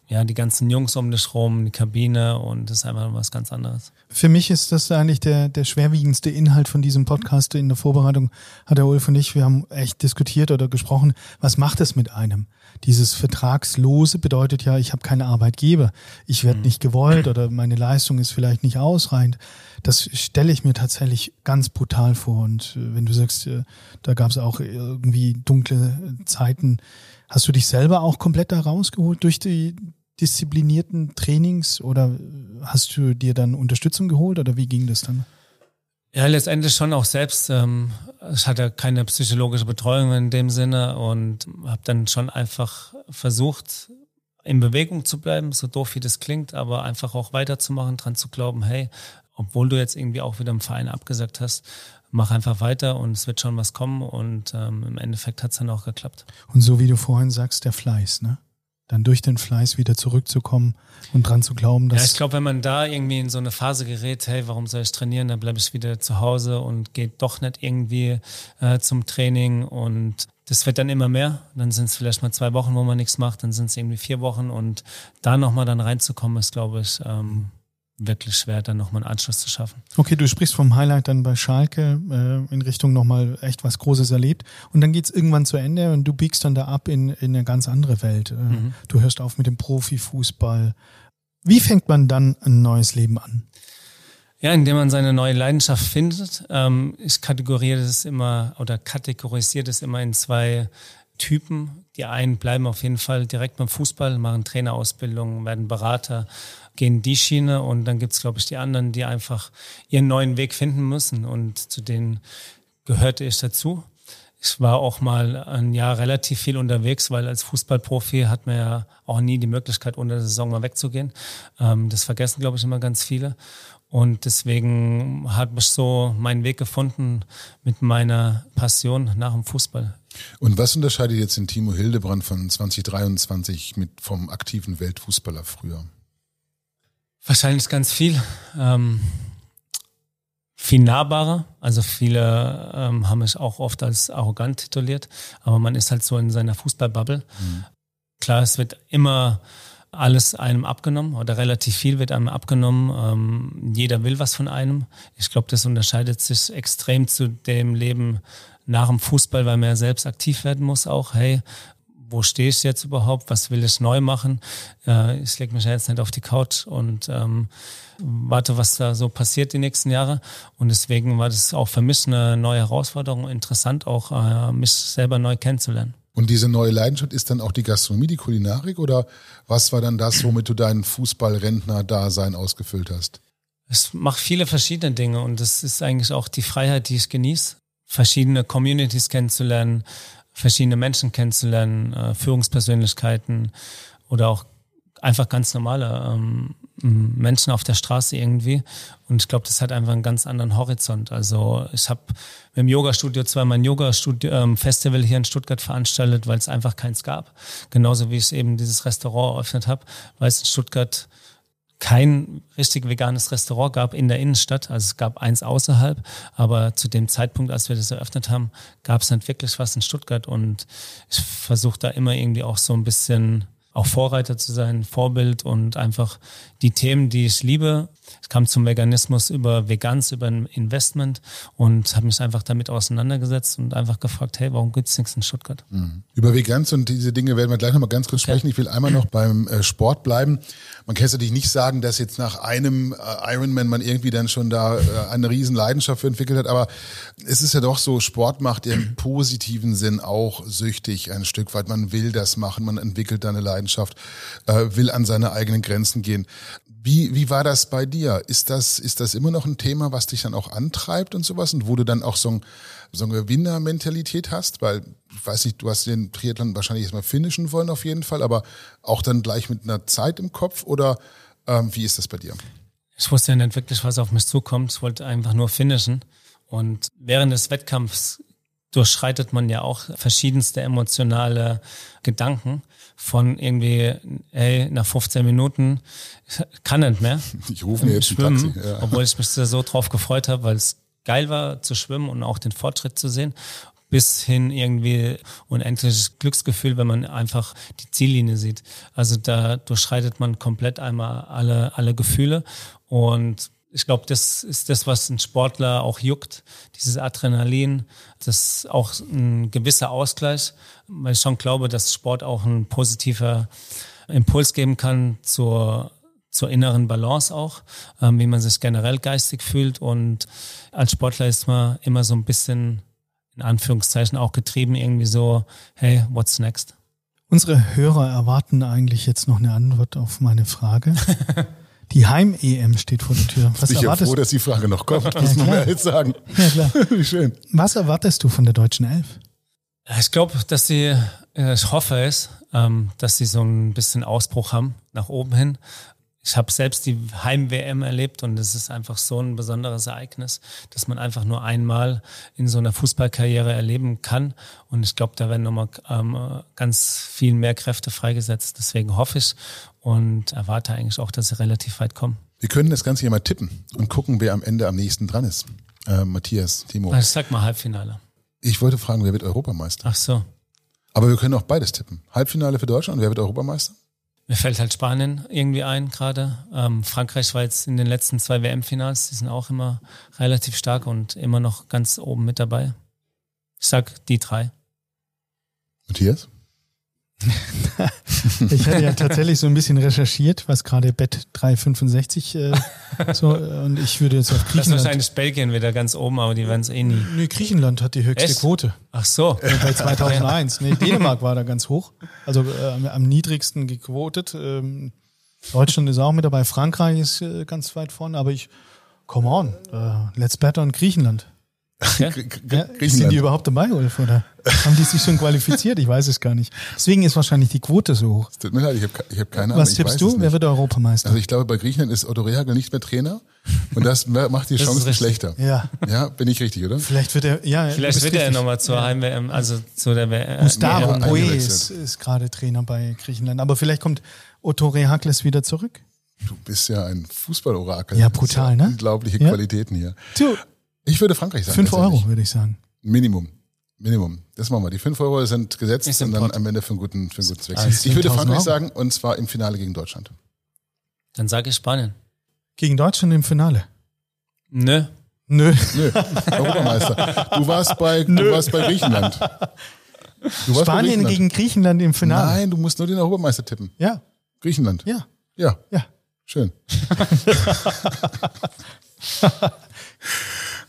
ja die ganzen Jungs um dich rum, die Kabine und das ist einfach was ganz anderes. Für mich ist das eigentlich der, der schwerwiegendste Inhalt von diesem Podcast. In der Vorbereitung hat der Ulf und ich, wir haben echt diskutiert oder gesprochen, was macht es mit einem? Dieses Vertragslose bedeutet ja, ich habe keinen Arbeitgeber, ich werde mhm. nicht gewollt oder meine Leistung ist vielleicht nicht ausreichend. Das stelle ich mir tatsächlich ganz brutal vor. Und wenn du sagst, da gab es auch irgendwie dunkle Zeiten, hast du dich selber auch komplett da rausgeholt durch die disziplinierten Trainings oder hast du dir dann Unterstützung geholt oder wie ging das dann? Ja, letztendlich schon auch selbst. Ich hatte keine psychologische Betreuung in dem Sinne und habe dann schon einfach versucht, in Bewegung zu bleiben, so doof wie das klingt, aber einfach auch weiterzumachen, dran zu glauben, hey, obwohl du jetzt irgendwie auch wieder im Verein abgesagt hast, mach einfach weiter und es wird schon was kommen und ähm, im Endeffekt hat es dann auch geklappt. Und so wie du vorhin sagst, der Fleiß, ne? Dann durch den Fleiß wieder zurückzukommen und dran zu glauben, dass... Ja, ich glaube, wenn man da irgendwie in so eine Phase gerät, hey, warum soll ich trainieren, dann bleibe ich wieder zu Hause und gehe doch nicht irgendwie äh, zum Training und das wird dann immer mehr. Dann sind es vielleicht mal zwei Wochen, wo man nichts macht, dann sind es irgendwie vier Wochen und da nochmal dann reinzukommen, ist, glaube ich, ähm, wirklich schwer, dann nochmal einen Anschluss zu schaffen. Okay, du sprichst vom Highlight dann bei Schalke äh, in Richtung nochmal echt was Großes erlebt und dann geht es irgendwann zu Ende und du biegst dann da ab in, in eine ganz andere Welt. Äh, mhm. Du hörst auf mit dem Profifußball. Wie fängt man dann ein neues Leben an? Ja, indem man seine neue Leidenschaft findet. Ähm, ich kategorisiere das immer oder kategorisiere das immer in zwei Typen. Die einen bleiben auf jeden Fall direkt beim Fußball, machen Trainerausbildung, werden Berater, gehen in die Schiene. Und dann gibt es, glaube ich, die anderen, die einfach ihren neuen Weg finden müssen. Und zu denen gehörte ich dazu. Ich war auch mal ein Jahr relativ viel unterwegs, weil als Fußballprofi hat man ja auch nie die Möglichkeit, unter der Saison mal wegzugehen. Das vergessen, glaube ich, immer ganz viele. Und deswegen hat mich so meinen Weg gefunden mit meiner Passion nach dem Fußball. Und was unterscheidet jetzt den Timo Hildebrand von zwanzig dreiundzwanzig mit vom aktiven Weltfußballer früher? Wahrscheinlich ganz viel. Ähm, viel nahbarer. Also viele ähm, haben mich auch oft als arrogant tituliert. Aber man ist halt so in seiner Fußballbubble. Mhm. Klar, es wird immer alles einem abgenommen oder relativ viel wird einem abgenommen. Ähm, jeder will was von einem. Ich glaube, das unterscheidet sich extrem zu dem Leben nach dem Fußball, weil man ja selbst aktiv werden muss auch. Hey, wo stehe ich jetzt überhaupt? Was will ich neu machen? Äh, ich lege mich ja jetzt nicht auf die Couch und ähm, warte, was da so passiert die nächsten Jahre. Und deswegen war das auch für mich eine neue Herausforderung. Interessant auch, äh, mich selber neu kennenzulernen. Und diese neue Leidenschaft ist dann auch die Gastronomie, die Kulinarik? Oder was war dann das, womit du dein Fußballrentner-Dasein ausgefüllt hast? Ich mache viele verschiedene Dinge und das ist eigentlich auch die Freiheit, die ich genieße. Verschiedene Communities kennenzulernen, verschiedene Menschen kennenzulernen, Führungspersönlichkeiten oder auch einfach ganz normale ähm, Menschen auf der Straße irgendwie. Und ich glaube, das hat einfach einen ganz anderen Horizont. Also ich habe mit dem Yoga-Studio zweimal ein Yoga-Festival hier in Stuttgart veranstaltet, weil es einfach keins gab. Genauso wie ich eben dieses Restaurant eröffnet habe, weil es in Stuttgart kein richtig veganes Restaurant gab in der Innenstadt. Also es gab eins außerhalb, aber zu dem Zeitpunkt, als wir das eröffnet haben, gab es nicht wirklich was in Stuttgart. Und ich versuche da immer irgendwie auch so ein bisschen auch Vorreiter zu sein, Vorbild und einfach die Themen, die ich liebe. Ich kam zum Veganismus über Veganz, über ein Investment und habe mich einfach damit auseinandergesetzt und einfach gefragt, hey, warum gibt es nichts in Stuttgart? Mhm. Über Veganz und diese Dinge werden wir gleich nochmal ganz kurz okay. sprechen. Ich will einmal noch beim äh, Sport bleiben. Man kann natürlich nicht sagen, dass jetzt nach einem äh, Ironman man irgendwie dann schon da äh, eine riesen Leidenschaft für entwickelt hat, aber es ist ja doch so, Sport macht im positiven Sinn auch süchtig ein Stück weit. Man will das machen, man entwickelt da eine Leidenschaft, äh, will an seine eigenen Grenzen gehen. Wie, wie war das bei dir? Ist das, ist das immer noch ein Thema, was dich dann auch antreibt und sowas und wo du dann auch so, ein, so eine Gewinnermentalität hast? Weil, ich weiß nicht, du hast den Triathlon wahrscheinlich erstmal finishen wollen auf jeden Fall, aber auch dann gleich mit einer Zeit im Kopf oder ähm, wie ist das bei dir? Ich wusste ja nicht wirklich, was auf mich zukommt. Ich wollte einfach nur finishen und während des Wettkampfs durchschreitet man ja auch verschiedenste emotionale Gedanken von irgendwie, hey, nach fünfzehn Minuten, ich kann nicht mehr. Ich rufe mir jetzt ein Taxi. Ja. Obwohl ich mich so drauf gefreut habe, weil es geil war zu schwimmen und auch den Fortschritt zu sehen. Bis hin irgendwie unendliches Glücksgefühl, wenn man einfach die Ziellinie sieht. Also da durchschreitet man komplett einmal alle, alle Gefühle und ich glaube, das ist das, was ein Sportler auch juckt, dieses Adrenalin, das ist auch ein gewisser Ausgleich, weil ich schon glaube, dass Sport auch ein positiver Impuls geben kann zur, zur inneren Balance auch, ähm, wie man sich generell geistig fühlt und als Sportler ist man immer so ein bisschen, in Anführungszeichen, auch getrieben, irgendwie so, hey, what's next? Unsere Hörer erwarten eigentlich jetzt noch eine Antwort auf meine Frage. Die Heim-E M steht vor der Tür. Was ich bin froh, dass die Frage noch kommt, muss man ja jetzt sagen. Ja, klar. Wie schön. Was erwartest du von der Deutschen Elf? Ich glaube, dass sie, ich hoffe es, dass sie so ein bisschen Ausbruch haben nach oben hin. Ich habe selbst die Heim-W M erlebt und es ist einfach so ein besonderes Ereignis, dass man einfach nur einmal in so einer Fußballkarriere erleben kann. Und ich glaube, da werden nochmal ähm, ganz viel mehr Kräfte freigesetzt. Deswegen hoffe ich und erwarte eigentlich auch, dass sie relativ weit kommen. Wir können das Ganze hier mal tippen und gucken, wer am Ende am nächsten dran ist. Äh, Matthias, Timo. Ich sag mal Halbfinale. Ich wollte fragen, wer wird Europameister? Ach so. Aber wir können auch beides tippen. Halbfinale für Deutschland und wer wird Europameister? Mir fällt halt Spanien irgendwie ein gerade. Ähm, Frankreich war jetzt in den letzten zwei W M-Finals, die sind auch immer relativ stark und immer noch ganz oben mit dabei. Ich sag die drei. Matthias? Ich hatte ja tatsächlich so ein bisschen recherchiert, was gerade Bet drei sechs fünf äh, so, und ich würde jetzt auf Griechenland... Das ist wahrscheinlich Belgien wieder ganz oben, aber die werden es eh nie. Nee, Griechenland hat die höchste Echt? Quote. Ach so. Bei zweitausendeins. Nee, Dänemark war da ganz hoch, also äh, am niedrigsten gequotet. Ähm, Deutschland ist auch mit dabei, Frankreich ist äh, ganz weit vorne, aber ich, come on, äh, let's bet on Griechenland. Ja? Ja, sind die überhaupt dabei, Ulf, oder haben die sich schon qualifiziert? Ich weiß es gar nicht. Deswegen ist wahrscheinlich die Quote so hoch. Es tut mir leid, ich habe hab keine Ahnung. Was tippst du? Wer wird Europameister? Also ich glaube, bei Griechenland ist Otto Rehagl nicht mehr Trainer und das macht die Chancen schlechter. Ja. Ja, bin ich richtig, oder? Vielleicht wird er, ja, vielleicht wird er nochmal zur Heim-W M, also zu der W M. Gustavo Boe ist, ist gerade Trainer bei Griechenland, aber vielleicht kommt Otto Rehagl wieder zurück. Du bist ja ein Fußballorakel. Ja, brutal, ne? Unglaubliche ja? Qualitäten hier. Du, ich würde Frankreich sagen. fünf Euro würde ich sagen. Minimum. Minimum. Das machen wir. Die fünf Euro sind gesetzt und dann Port. am Ende für einen guten, für einen guten Zweck. Also ich würde Frankreich Euro. sagen, und zwar im Finale gegen Deutschland. Dann sage ich Spanien. Gegen Deutschland im Finale? Nö. Nö. Nö. Europameister. Du warst bei, du warst bei Griechenland. Du warst Spanien bei Griechenland. Gegen Griechenland im Finale? Nein, du musst nur den Europameister tippen. Ja. Griechenland? Ja. Ja. Ja. Schön.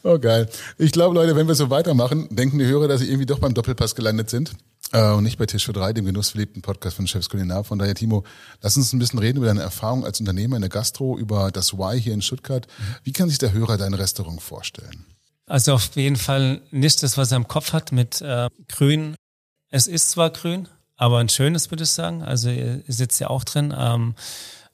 Oh, geil. Ich glaube, Leute, wenn wir so weitermachen, denken die Hörer, dass sie irgendwie doch beim Doppelpass gelandet sind äh, und nicht bei Tisch für drei, dem genussverliebten Podcast von Chefs Kulinar. Von daher, Timo, lass uns ein bisschen reden über deine Erfahrung als Unternehmer in der Gastro, über das Vhy hier in Stuttgart. Wie kann sich der Hörer dein Restaurant vorstellen? Also auf jeden Fall nicht das, was er im Kopf hat mit äh, grün. Es ist zwar grün, aber ein schönes, würde ich sagen. Also ihr sitzt ja auch drin. Ähm,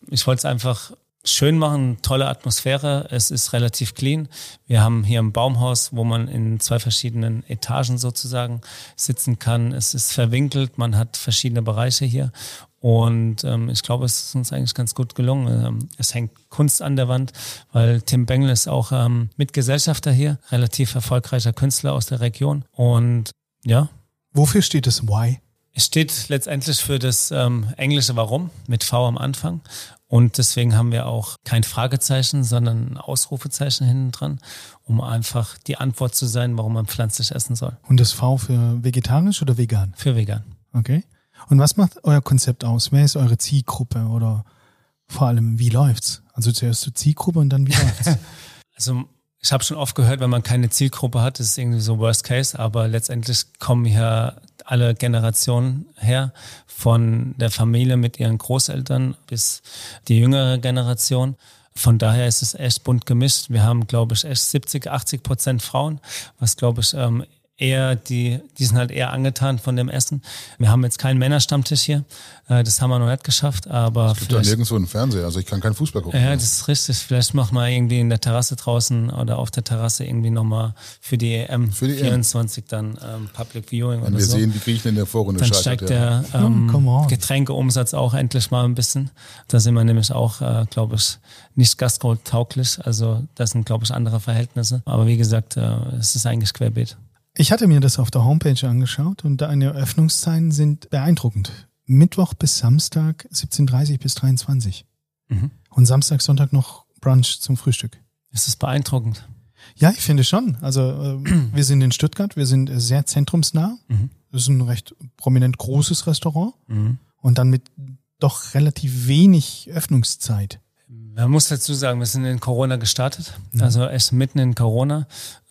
ich wollte es einfach... schön machen, tolle Atmosphäre, es ist relativ clean. Wir haben hier ein Baumhaus, wo man in zwei verschiedenen Etagen sozusagen sitzen kann. Es ist verwinkelt, man hat verschiedene Bereiche hier und ähm, ich glaube, es ist uns eigentlich ganz gut gelungen. Ähm, es hängt Kunst an der Wand, weil Tim Bengel ist auch ähm, Mitgesellschafter hier, relativ erfolgreicher Künstler aus der Region und ja. Wofür steht das Why? Es steht letztendlich für das ähm, englische Warum mit V am Anfang. Und deswegen haben wir auch kein Fragezeichen, sondern ein Ausrufezeichen hinten dran, um einfach die Antwort zu sein, warum man pflanzlich essen soll. Und das V für vegetarisch oder vegan? Für vegan. Okay. Und was macht euer Konzept aus? Wer ist eure Zielgruppe oder vor allem, wie läuft's? Also zuerst zur Zielgruppe und dann wie läuft's? Also ich habe schon oft gehört, wenn man keine Zielgruppe hat, ist es irgendwie so Worst Case, aber letztendlich kommen hier alle Generationen her, von der Familie mit ihren Großeltern bis die jüngere Generation. Von daher ist es echt bunt gemischt. Wir haben, glaube ich, echt siebzig, achtzig Prozent Frauen, was, glaube ich, ähm, eher die, die sind halt eher angetan von dem Essen. Wir haben jetzt keinen Männerstammtisch hier. Das haben wir noch nicht geschafft, aber. Es gibt ja nirgendwo einen Fernseher, also ich kann keinen Fußball gucken. Ja, das ist richtig. Vielleicht machen wir irgendwie in der Terrasse draußen oder auf der Terrasse irgendwie nochmal für die E M für die vierundzwanzig E M. Dann ähm, Public Viewing und so. Wenn wir sehen, wie Griechenland in der Vorrunde scheitert. Dann steigt ja. der ähm, Getränkeumsatz auch endlich mal ein bisschen. Da sind wir nämlich auch, äh, glaube ich, nicht gastro-tauglich. Also das sind, glaube ich, andere Verhältnisse. Aber wie gesagt, äh, es ist eigentlich querbeet. Ich hatte mir das auf der Homepage angeschaut und deine Öffnungszeiten sind beeindruckend. Mittwoch bis Samstag siebzehn Uhr dreißig bis dreiundzwanzig Uhr. Mhm. Und Samstag, Sonntag noch Brunch zum Frühstück. Ist das beeindruckend? Ja, ich finde schon. Also äh, wir sind in Stuttgart, wir sind sehr zentrumsnah. Mhm. Das ist ein recht prominent großes Restaurant. Mhm. Und dann mit doch relativ wenig Öffnungszeit. Man muss dazu sagen, wir sind in Corona gestartet, also erst mitten in Corona.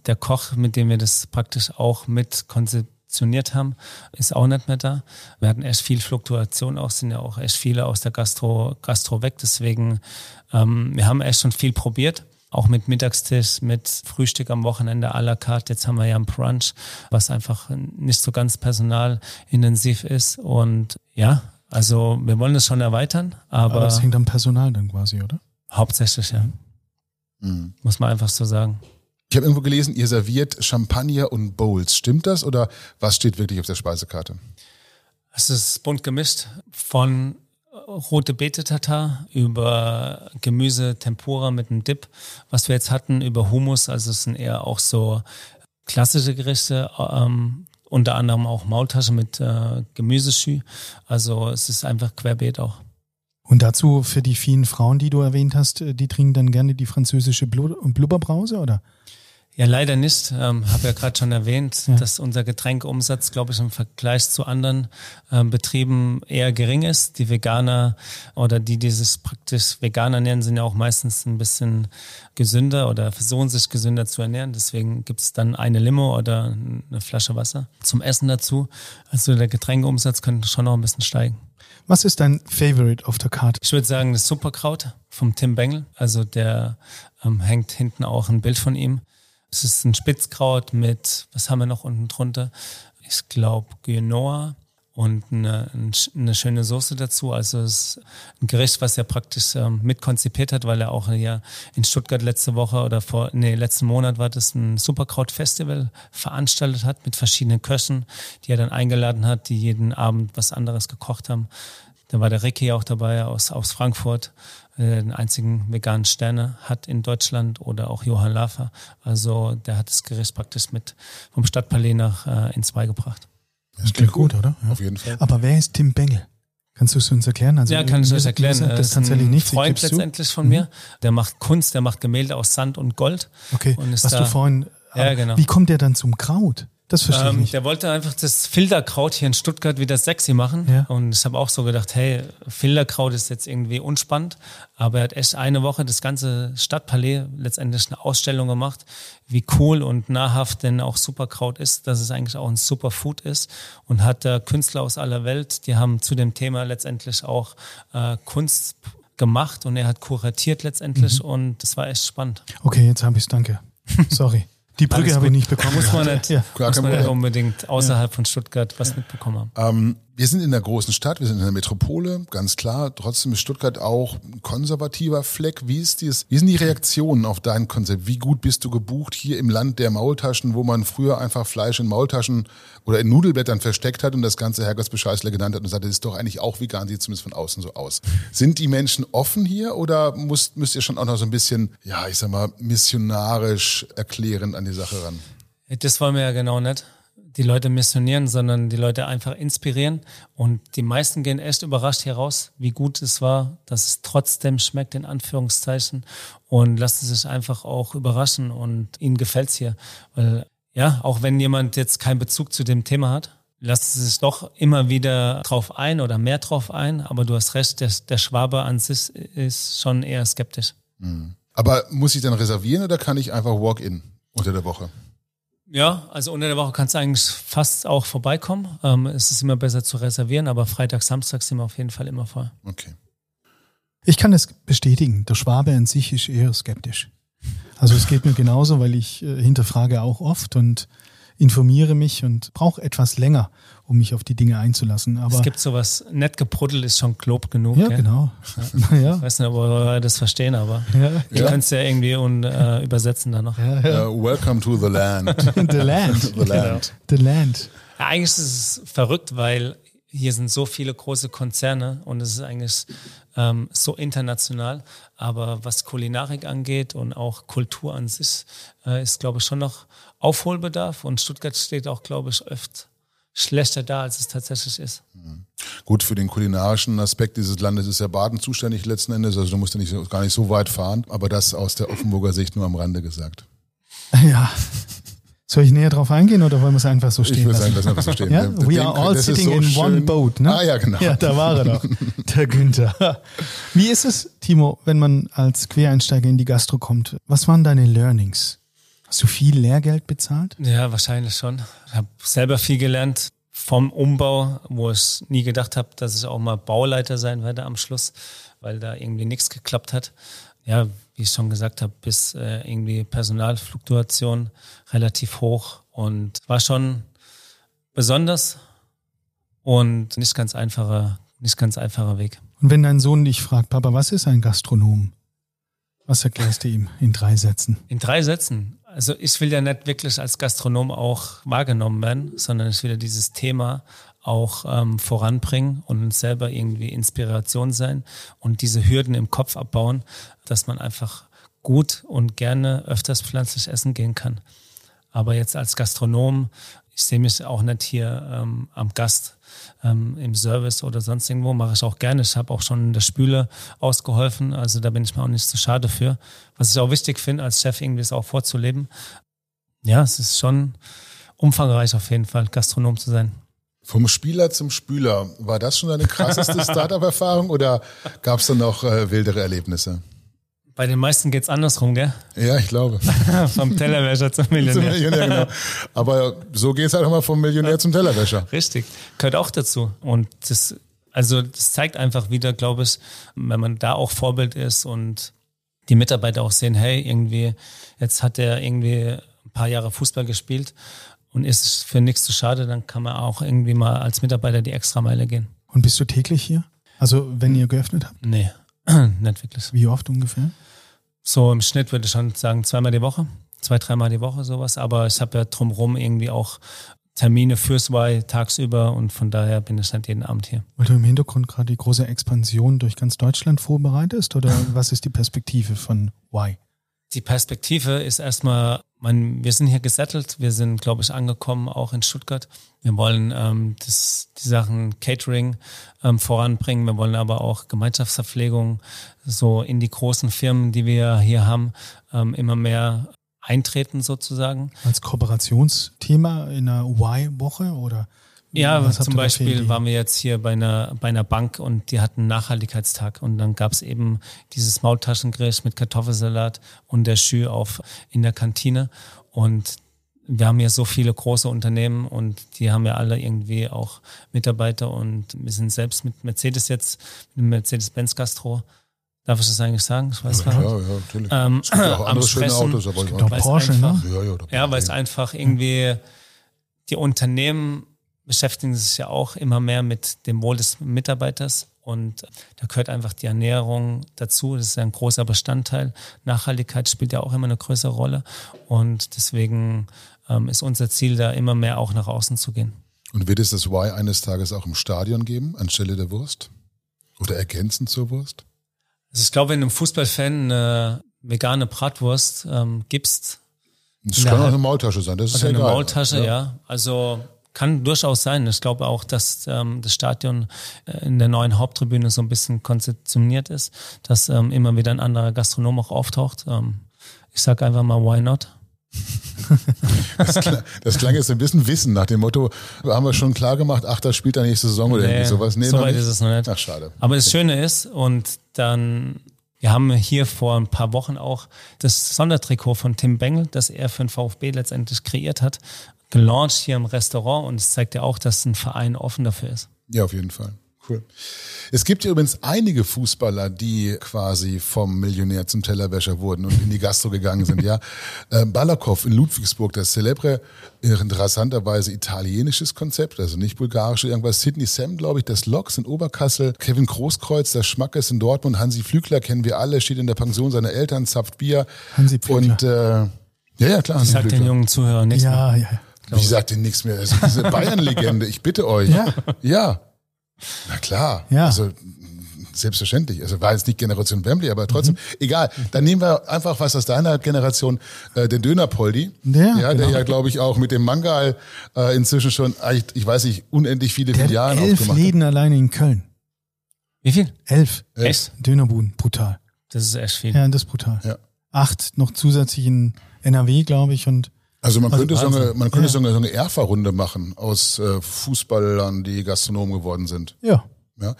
Der Koch, mit dem wir das praktisch auch mit konzeptioniert haben, ist auch nicht mehr da. Wir hatten echt viel Fluktuation auch, sind ja auch echt viele aus der Gastro, Gastro weg. Deswegen, ähm, wir haben echt schon viel probiert, auch mit Mittagstisch, mit Frühstück am Wochenende à la carte. Jetzt haben wir ja einen Brunch, was einfach nicht so ganz personalintensiv ist und ja. Also wir wollen das schon erweitern, aber... Aber das hängt am Personal dann quasi, oder? Hauptsächlich, ja. Mhm. Muss man einfach so sagen. Ich habe irgendwo gelesen, ihr serviert Champagner und Bowls. Stimmt das oder was steht wirklich auf der Speisekarte? Es ist bunt gemischt. Von rote Bete-Tatar über Gemüse, Tempura mit einem Dip, was wir jetzt hatten, über Hummus. Also es sind eher auch so klassische Gerichte, ähm, unter anderem auch Maultasche mit äh, Gemüseschü. Also es ist einfach querbeet auch. Und dazu für die vielen Frauen, die du erwähnt hast, die trinken dann gerne die französische Blubberbrause, oder? Ja, leider nicht. Ähm, habe ja gerade schon erwähnt, ja. dass unser Getränkeumsatz, glaube ich, im Vergleich zu anderen ähm, Betrieben eher gering ist. Die Veganer oder die, die sich praktisch vegan ernähren, sind ja auch meistens ein bisschen gesünder oder versuchen sich gesünder zu ernähren. Deswegen gibt's dann eine Limo oder eine Flasche Wasser zum Essen dazu. Also der Getränkeumsatz könnte schon noch ein bisschen steigen. Was ist dein Favorite auf der Karte? Ich würde sagen, das Superkraut vom Tim Bengel. Also der ähm, hängt hinten auch ein Bild von ihm. Es ist ein Spitzkraut mit, was haben wir noch unten drunter? Ich glaube, Genoa und eine, eine schöne Soße dazu. Also es ist ein Gericht, was er praktisch ähm, mitkonzipiert hat, weil er auch ja in Stuttgart letzte Woche oder vor, nee, letzten Monat war das ein Superkraut-Festival veranstaltet hat mit verschiedenen Köchen, die er dann eingeladen hat, die jeden Abend was anderes gekocht haben. Da war der Ricky auch dabei aus, aus Frankfurt, der den einzigen veganen Sterne hat in Deutschland, oder auch Johann Laffer. Also der hat das Gericht praktisch mit vom Stadtpalais nach äh, ins Vhy gebracht. Das klingt gut, gut, oder? Ja. Auf jeden Fall. Aber wer ist Tim Bengel? Kannst du es uns erklären? Also ja, kann ich euch erklären. Das ist tatsächlich nicht. Freund letztendlich von mhm. mir. Der macht Kunst, der macht Gemälde aus Sand und Gold. Okay, und was da, du vorhin... Ja, genau. Wie kommt der dann zum Kraut? Das verstehe ähm, ich. Der wollte einfach das Filderkraut hier in Stuttgart wieder sexy machen. Ja. Und ich habe auch so gedacht, hey, Filderkraut ist jetzt irgendwie unspannend. Aber er hat echt eine Woche das ganze Stadtpalais letztendlich eine Ausstellung gemacht, wie cool und nahrhaft denn auch Superkraut ist, dass es eigentlich auch ein Superfood ist. Und hat da Künstler aus aller Welt, die haben zu dem Thema letztendlich auch äh, Kunst gemacht. Und er hat kuratiert letztendlich. Mhm. Und das war echt spannend. Okay, jetzt habe ich es. Danke. Sorry. Die Brücke habe ich nicht bekommen. Muss man nicht, ja. Klar, muss man nicht unbedingt außerhalb ja. von Stuttgart was ja. mitbekommen haben. Ähm, wir sind in der großen Stadt, wir sind in der Metropole, ganz klar. Trotzdem ist Stuttgart auch ein konservativer Fleck. Wie, ist dies, wie sind die Reaktionen auf dein Konzept? Wie gut bist du gebucht hier im Land der Maultaschen, wo man früher einfach Fleisch in Maultaschen oder in Nudelblättern versteckt hat und das ganze Herrgottsbescheißler genannt hat und sagte, das ist doch eigentlich auch vegan, sieht zumindest von außen so aus. Sind die Menschen offen hier oder müsst, müsst ihr schon auch noch so ein bisschen, ja, ich sag mal, missionarisch erklärend an die Sache ran? Das wollen wir ja genau nicht. Die Leute missionieren, sondern die Leute einfach inspirieren. Und die meisten gehen echt überrascht hier raus, wie gut es war, dass es trotzdem schmeckt, in Anführungszeichen. Und lassen sich einfach auch überraschen und ihnen gefällt's hier. Weil, ja, auch wenn jemand jetzt keinen Bezug zu dem Thema hat, lassen sie sich doch immer wieder drauf ein oder mehr drauf ein. Aber du hast recht, der, der Schwabe an sich ist schon eher skeptisch. Mhm. Aber muss ich dann reservieren oder kann ich einfach Walk-in unter der Woche? Ja, also unter der Woche kannst du eigentlich fast auch vorbeikommen. Ähm, es ist immer besser zu reservieren, aber Freitag, Samstag sind wir auf jeden Fall immer voll. Okay. Ich kann das bestätigen. Der Schwabe an sich ist eher skeptisch. Also es geht mir genauso, weil ich äh, hinterfrage auch oft und informiere mich und brauche etwas länger, um mich auf die Dinge einzulassen. Aber es gibt sowas, nett gebruddelt ist schon Glob genug. Ja, gell? Genau. Ja. Ja. Ich weiß nicht, ob wir das verstehen, aber ja. ihr ja. könnt es ja irgendwie und, äh, übersetzen dann noch. Ja, ja. Uh, welcome to the land. The land. The land. Genau. The land. Ja, eigentlich ist es verrückt, weil hier sind so viele große Konzerne und es ist eigentlich ähm, so international. Aber was Kulinarik angeht und auch Kultur an sich, äh, ist, glaube ich, schon noch Aufholbedarf. Und Stuttgart steht auch, glaube ich, öfter schlechter da, als es tatsächlich ist. Mhm. Gut, für den kulinarischen Aspekt dieses Landes ist ja Baden zuständig letzten Endes. Also du musst ja nicht so, gar nicht so weit fahren. Aber das aus der Offenburger Sicht nur am Rande gesagt. Ja. Soll ich näher drauf eingehen oder wollen wir es einfach so stehen ich lassen? Ich würde es einfach so stehen. Ja? We are all sitting so in schön. One boat. Ne? Ah ja, genau. Ja, da war er doch, der Günther. Wie ist es, Timo, wenn man als Quereinsteiger in die Gastro kommt? Was waren deine Learnings? Hast du viel Lehrgeld bezahlt? Ja, wahrscheinlich schon. Ich habe selber viel gelernt vom Umbau, wo ich nie gedacht habe, dass ich auch mal Bauleiter sein werde am Schluss, weil da irgendwie nichts geklappt hat. Ja, wie ich schon gesagt habe, bis äh, irgendwie Personalfluktuation relativ hoch und war schon besonders und nicht ganz einfacher, nicht ganz einfacher Weg. Und wenn dein Sohn dich fragt, Papa, was ist ein Gastronom? Was erklärst du ihm in drei Sätzen? In drei Sätzen? Also ich will ja nicht wirklich als Gastronom auch wahrgenommen werden, sondern ich will ja dieses Thema auch ähm, voranbringen und selber irgendwie Inspiration sein und diese Hürden im Kopf abbauen, dass man einfach gut und gerne öfters pflanzlich essen gehen kann. Aber jetzt als Gastronom, ich sehe mich auch nicht hier ähm, am Gast, ähm, im Service oder sonst irgendwo, mache ich auch gerne. Ich habe auch schon in der Spüle ausgeholfen, also da bin ich mir auch nicht zu schade für. Was ich auch wichtig finde, als Chef irgendwie es auch vorzuleben, ja, es ist schon umfangreich auf jeden Fall, Gastronom zu sein. Vom Spieler zum Spüler, war das schon deine krasseste Startup-Erfahrung oder gab es dann auch äh, wildere Erlebnisse? Bei den meisten geht's andersrum, gell? Ja, ich glaube. Vom Tellerwäscher zum Millionär. Zum Millionär, genau. Aber so geht's halt auch mal vom Millionär zum Tellerwäscher. Richtig, gehört auch dazu. Und das, also das zeigt einfach wieder, glaube ich, wenn man da auch Vorbild ist und die Mitarbeiter auch sehen, hey, irgendwie, jetzt hat er irgendwie ein paar Jahre Fußball gespielt und ist für nichts zu schade, dann kann man auch irgendwie mal als Mitarbeiter die Extrameile gehen. Und bist du täglich hier? Also wenn ihr geöffnet habt? Nee. Nicht wirklich. Wie oft ungefähr? So im Schnitt würde ich schon sagen, zweimal die Woche, zwei, dreimal die Woche sowas. Aber ich habe ja drumherum irgendwie auch Termine fürs Vhy tagsüber und von daher bin ich halt jeden Abend hier. Weil du im Hintergrund gerade die große Expansion durch ganz Deutschland vorbereitest oder was ist die Perspektive von Vhy? Die Perspektive ist erstmal, man, wir sind hier gesettelt, wir sind, glaube ich, angekommen, auch in Stuttgart. Wir wollen ähm, das, die Sachen Catering ähm, voranbringen, wir wollen aber auch Gemeinschaftsverpflegung so in die großen Firmen, die wir hier haben, ähm, immer mehr eintreten sozusagen. Als Kooperationsthema in einer Vhy-Woche oder? Ja, was zum Beispiel waren wir jetzt hier bei einer, bei einer Bank und die hatten einen Nachhaltigkeitstag und dann gab es eben dieses Maultaschengericht mit Kartoffelsalat und der Schü auf in der Kantine und wir haben ja so viele große Unternehmen und die haben ja alle irgendwie auch Mitarbeiter und wir sind selbst mit Mercedes jetzt, mit Mercedes-Benz Gastro. Darf ich das eigentlich sagen? Ich weiß ja, ja, ja, natürlich. Ähm, es gibt ja auch andere schöne Autos, aber ich Porsche, einfach, ne? Ja, ja, ja, weil es einfach irgendwie die Unternehmen beschäftigen sich ja auch immer mehr mit dem Wohl des Mitarbeiters und da gehört einfach die Ernährung dazu. Das ist ja ein großer Bestandteil. Nachhaltigkeit spielt ja auch immer eine größere Rolle und deswegen ähm, ist unser Ziel, da immer mehr auch nach außen zu gehen. Und wird es das Vhy eines Tages auch im Stadion geben, anstelle der Wurst oder ergänzend zur Wurst? Also ich glaube, wenn du einem Fußballfan eine vegane Bratwurst ähm, gibst. Das kann auch eine Maultasche sein, das ist ja egal. Eine Maultasche, ja. ja. Also kann durchaus sein. Ich glaube auch, dass ähm, das Stadion äh, in der neuen Haupttribüne so ein bisschen konzeptioniert ist, dass ähm, immer wieder ein anderer Gastronom auch auftaucht. Ähm, ich sage einfach mal, why not? Das, kla- das klang jetzt ein bisschen Wissen nach dem Motto, haben wir schon klar gemacht, ach, das spielt er nächste Saison oder nee, irgendwie sowas. Nee, so weit ist es noch nicht. Ach, schade. Aber das Schöne ist, und dann, wir haben hier vor ein paar Wochen auch das Sondertrikot von Tim Bengel, das er für den VfB letztendlich kreiert hat, gelauncht hier im Restaurant und es zeigt ja auch, dass ein Verein offen dafür ist. Ja, auf jeden Fall. Cool. Es gibt ja übrigens einige Fußballer, die quasi vom Millionär zum Tellerwäscher wurden und in die Gastro gegangen sind. Ja, Balakow in Ludwigsburg, das celebre, interessanterweise italienisches Konzept, also nicht bulgarisch irgendwas. Sidney Sam, glaube ich, das Loks in Oberkassel. Kevin Großkreuz, das Schmackes in Dortmund. Hansi Flügler kennen wir alle, steht in der Pension seiner Eltern, zapft Bier. Hansi Flügler. Und, äh, ja, ja, klar. Ich sag den jungen Zuhörern nichts ja, mehr. Ja, ja. Glaube ich sag dir nichts mehr. Also diese Bayern-Legende, ich bitte euch. Ja. ja. Na klar. Ja. Also selbstverständlich. Also war jetzt nicht Generation Wembley, aber trotzdem, mhm. egal. Dann nehmen wir einfach was aus deiner Generation, äh, den Döner-Poldi. Ja, ja, genau. Der ja, glaube ich, auch mit dem Mangal äh, inzwischen schon, ich, ich weiß nicht, unendlich viele Filialen aufgemacht hat. Elf Läden alleine in Köln. Wie viel? Elf. Elf. Echt? Dönerbuden. Brutal. Das ist echt viel. Ja, das ist brutal. Ja. Acht noch zusätzlich in N R W, glaube ich, und also man könnte also so eine, man könnte ja. so eine, so eine Erfa-Runde machen aus äh, Fußballern, die Gastronomen geworden sind. Ja. ja.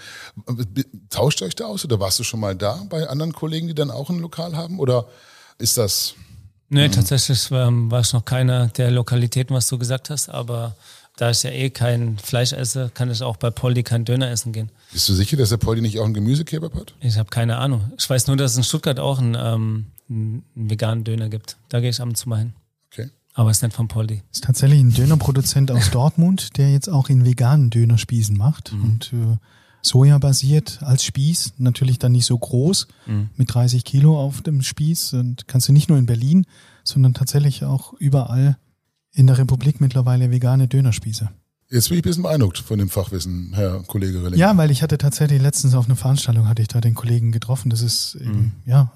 Tauscht ihr euch da aus oder warst du schon mal da bei anderen Kollegen, die dann auch ein Lokal haben oder ist das? Nee, tatsächlich ähm, war es noch keiner der Lokalitäten, was du gesagt hast, aber da ich ja eh kein Fleisch esse, kann ich auch bei Poldi kein Döner essen gehen. Bist du sicher, dass der Poldi nicht auch einen Gemüsekebab hat? Ich habe keine Ahnung. Ich weiß nur, dass es in Stuttgart auch einen, ähm, einen veganen Döner gibt. Da gehe ich ab und zu mal hin. Okay. Aber es ist nicht von Poldi. Es ist tatsächlich ein Dönerproduzent aus Dortmund, der jetzt auch in veganen Dönerspießen macht. Mhm. Und äh, sojabasiert als Spieß, natürlich dann nicht so groß, mhm. mit dreißig Kilo auf dem Spieß. Und kannst du nicht nur in Berlin, sondern tatsächlich auch überall in der Republik mittlerweile vegane Dönerspieße. Jetzt bin ich ein bisschen beeindruckt von dem Fachwissen, Herr Kollege Relling. Ja, weil ich hatte tatsächlich letztens auf einer Veranstaltung, hatte ich da den Kollegen getroffen. Das ist eben, mhm. ja,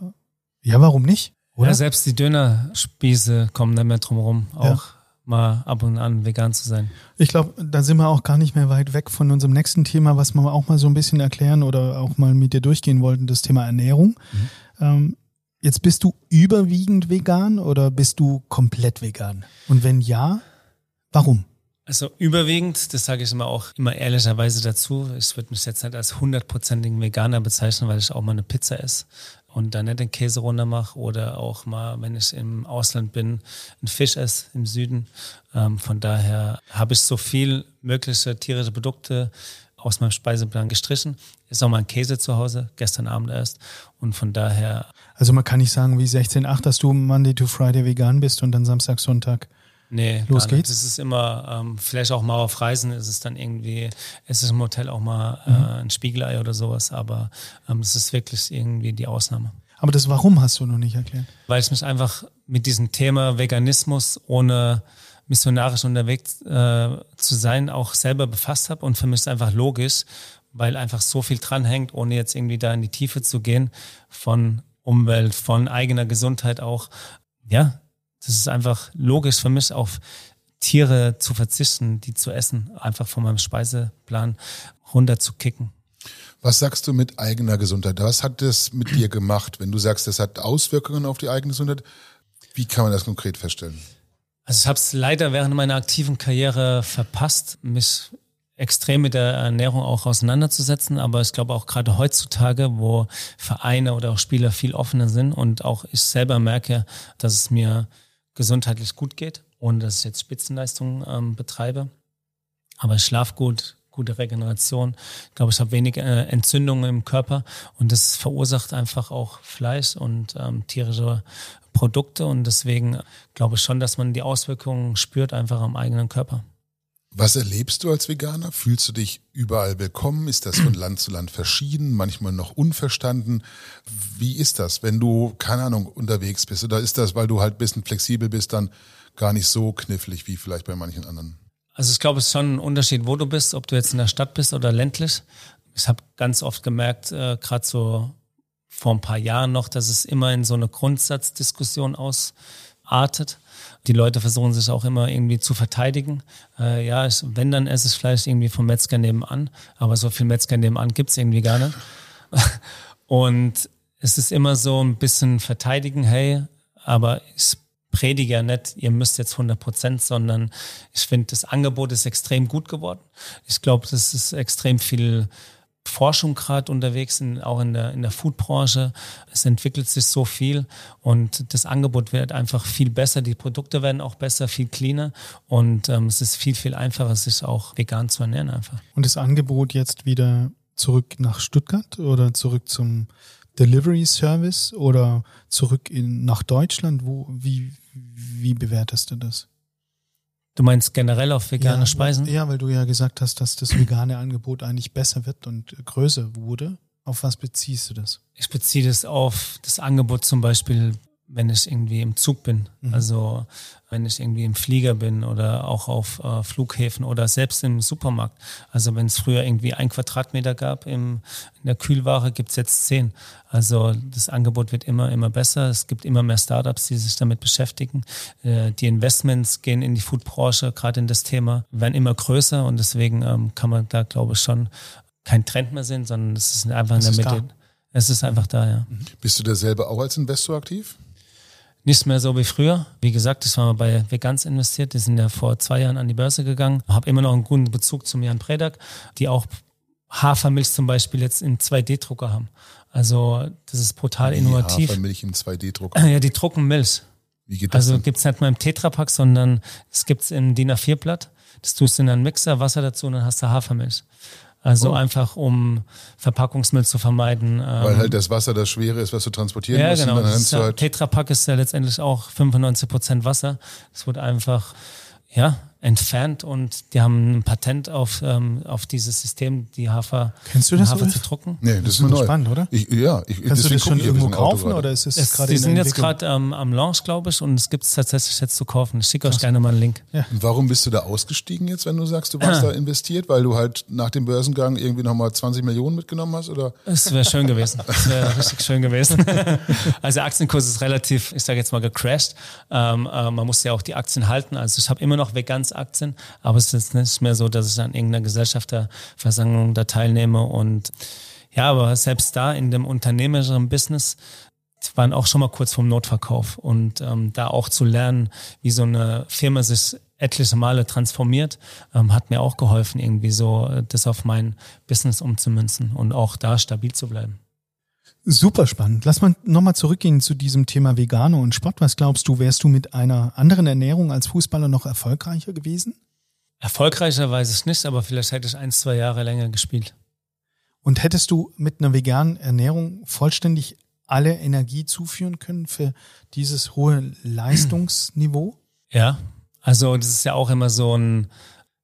ja, warum nicht? Oder? Ja, selbst die Dönerspieße kommen da mehr drum herum, auch ja. mal ab und an vegan zu sein. Ich glaube, da sind wir auch gar nicht mehr weit weg von unserem nächsten Thema, was wir auch mal so ein bisschen erklären oder auch mal mit dir durchgehen wollten, das Thema Ernährung. Mhm. Ähm, Jetzt bist du überwiegend vegan oder bist du komplett vegan? Und wenn ja, warum? Also überwiegend, das sage ich immer auch immer ehrlicherweise dazu, ich würde mich jetzt nicht als hundertprozentigen Veganer bezeichnen, weil ich auch mal eine Pizza esse und dann nicht den Käse runter mache oder auch mal, wenn ich im Ausland bin, einen Fisch esse im Süden. Ähm, von daher habe ich so viel mögliche tierische Produkte aus meinem Speiseplan gestrichen. Ist auch mal ein Käse zu Hause, gestern Abend erst und von daher... Also man kann nicht sagen wie sechzehn acht, dass du Monday to Friday vegan bist und dann Samstag, Sonntag... Nee, los geht's. Es ist immer, ähm, vielleicht auch mal auf Reisen ist es dann irgendwie, es ist im Hotel auch mal äh, mhm. ein Spiegelei oder sowas, aber ähm, das ist wirklich irgendwie die Ausnahme. Aber das Warum hast du noch nicht erklärt? Weil ich mich einfach mit diesem Thema Veganismus ohne missionarisch unterwegs äh, zu sein auch selber befasst habe und für mich ist einfach logisch, weil einfach so viel dranhängt, ohne jetzt irgendwie da in die Tiefe zu gehen, von Umwelt, von eigener Gesundheit auch, ja. Das ist einfach logisch für mich, auf Tiere zu verzichten, die zu essen, einfach von meinem Speiseplan runter zu kicken. Was sagst du mit eigener Gesundheit? Was hat das mit dir gemacht, wenn du sagst, das hat Auswirkungen auf die eigene Gesundheit? Wie kann man das konkret feststellen? Also ich habe es leider während meiner aktiven Karriere verpasst, mich extrem mit der Ernährung auch auseinanderzusetzen, aber ich glaube auch gerade heutzutage, wo Vereine oder auch Spieler viel offener sind und auch ich selber merke, dass es mir gesundheitlich gut geht, ohne dass ich jetzt Spitzenleistungen ähm, betreibe. Aber ich schlafe gut, gute Regeneration. Ich glaube, ich habe wenig äh, Entzündungen im Körper und das verursacht einfach auch Fleisch und ähm, tierische Produkte. Und deswegen glaube ich schon, dass man die Auswirkungen spürt einfach am eigenen Körper. Was erlebst du als Veganer? Fühlst du dich überall willkommen? Ist das von Land zu Land verschieden, manchmal noch unverstanden? Wie ist das, wenn du, keine Ahnung, unterwegs bist? Oder ist das, weil du halt ein bisschen flexibel bist, dann gar nicht so knifflig wie vielleicht bei manchen anderen? Also ich glaube, es ist schon ein Unterschied, wo du bist, ob du jetzt in der Stadt bist oder ländlich. Ich habe ganz oft gemerkt, äh, gerade so vor ein paar Jahren noch, dass es immer in so eine Grundsatzdiskussion ausartet. Die Leute versuchen sich auch immer irgendwie zu verteidigen. Äh, ja, ich, wenn, dann esse ich Fleisch irgendwie vom Metzger nebenan. Aber so viel Metzger nebenan gibt es irgendwie gar nicht. Und es ist immer so ein bisschen verteidigen, hey, aber ich predige ja nicht, ihr müsst jetzt hundert Prozent, sondern ich finde, das Angebot ist extrem gut geworden. Ich glaube, das ist extrem viel Forschung gerade unterwegs, in, auch in der, in der Foodbranche. Es entwickelt sich so viel und das Angebot wird einfach viel besser. Die Produkte werden auch besser, viel cleaner und ähm, es ist viel, viel einfacher, sich auch vegan zu ernähren einfach. Und das Angebot jetzt wieder zurück nach Stuttgart oder zurück zum Delivery Service oder zurück in, nach Deutschland? Wo, wie, wie bewertest du das? Du meinst generell auf vegane ja, Speisen? Ja, weil du ja gesagt hast, dass das vegane Angebot eigentlich besser wird und größer wurde. Auf was beziehst du das? Ich beziehe das auf das Angebot zum Beispiel, wenn ich irgendwie im Zug bin. Mhm. Also wenn ich irgendwie im Flieger bin oder auch auf äh, Flughäfen oder selbst im Supermarkt. Also wenn es früher irgendwie ein Quadratmeter gab im, in der Kühlware, gibt es jetzt zehn. Also das Angebot wird immer, immer besser. Es gibt immer mehr Startups, die sich damit beschäftigen. Äh, die Investments gehen in die Foodbranche, gerade in das Thema, werden immer größer und deswegen ähm, kann man da, glaube ich, schon keinen Trend mehr sehen, sondern es ist einfach in der Mitte. Es ist einfach da, ja. Bist du da selber auch als Investor aktiv? Nicht mehr so wie früher. Wie gesagt, ich war mal bei Veganz investiert. Die sind ja vor zwei Jahren an die Börse gegangen. Habe immer noch einen guten Bezug zum Jan Predak, die auch Hafermilch zum Beispiel jetzt im zwei D Drucker haben. Also das ist brutal die innovativ. Hafermilch im zwei D Drucker? Ja, die drucken Milch. Wie geht das? Also gibt es nicht mal im Tetrapack, sondern es gibt es im D I N A vier Blatt. Das tust du in einen Mixer, Wasser dazu und dann hast du Hafermilch. Also oh. einfach, um Verpackungsmüll zu vermeiden. Weil halt das Wasser das Schwere ist, was du transportieren ja, musst. Genau. Dann ist ja, halt Tetrapack ist ja letztendlich auch fünfundneunzig Prozent Wasser. Es wird einfach ja, entfernt und die haben ein Patent auf, ähm, auf dieses System, die Hafer, Kennst du das Hafer zu drucken. Nee, das, das ist neu. Spannend, oder? Ich, ja, ich, Kannst du das schon irgendwo kaufen? Oder ist es es gerade die sind jetzt gerade ähm, am Launch, glaube ich, und es gibt es tatsächlich jetzt zu kaufen. Ich schicke euch gerne mal einen Link. Ja. Und warum bist du da ausgestiegen jetzt, wenn du sagst, du warst da investiert? Weil du halt nach dem Börsengang irgendwie nochmal zwanzig Millionen mitgenommen hast? Oder? Es wäre schön gewesen. Es wäre richtig schön gewesen. Also der Aktienkurs ist relativ, ich sage jetzt mal, gecrashed. Ähm, äh, man muss ja auch die Aktien halten. Also ich habe immer noch vegan Aktien, aber es ist nicht mehr so, dass ich an irgendeiner Gesellschafterversammlung da teilnehme und ja, aber selbst da in dem unternehmerischen Business waren auch schon mal kurz vorm Notverkauf. Und ähm, da auch zu lernen, wie so eine Firma sich etliche Male transformiert, ähm, hat mir auch geholfen, irgendwie so das auf mein Business umzumünzen und auch da stabil zu bleiben. Super spannend. Lass mal nochmal zurückgehen zu diesem Thema Vegano und Sport. Was glaubst du, wärst du mit einer anderen Ernährung als Fußballer noch erfolgreicher gewesen? Erfolgreicher weiß ich nicht, aber vielleicht hätte ich ein, zwei Jahre länger gespielt. Und hättest du mit einer veganen Ernährung vollständig alle Energie zuführen können für dieses hohe Leistungsniveau? Ja, also das ist ja auch immer so ein,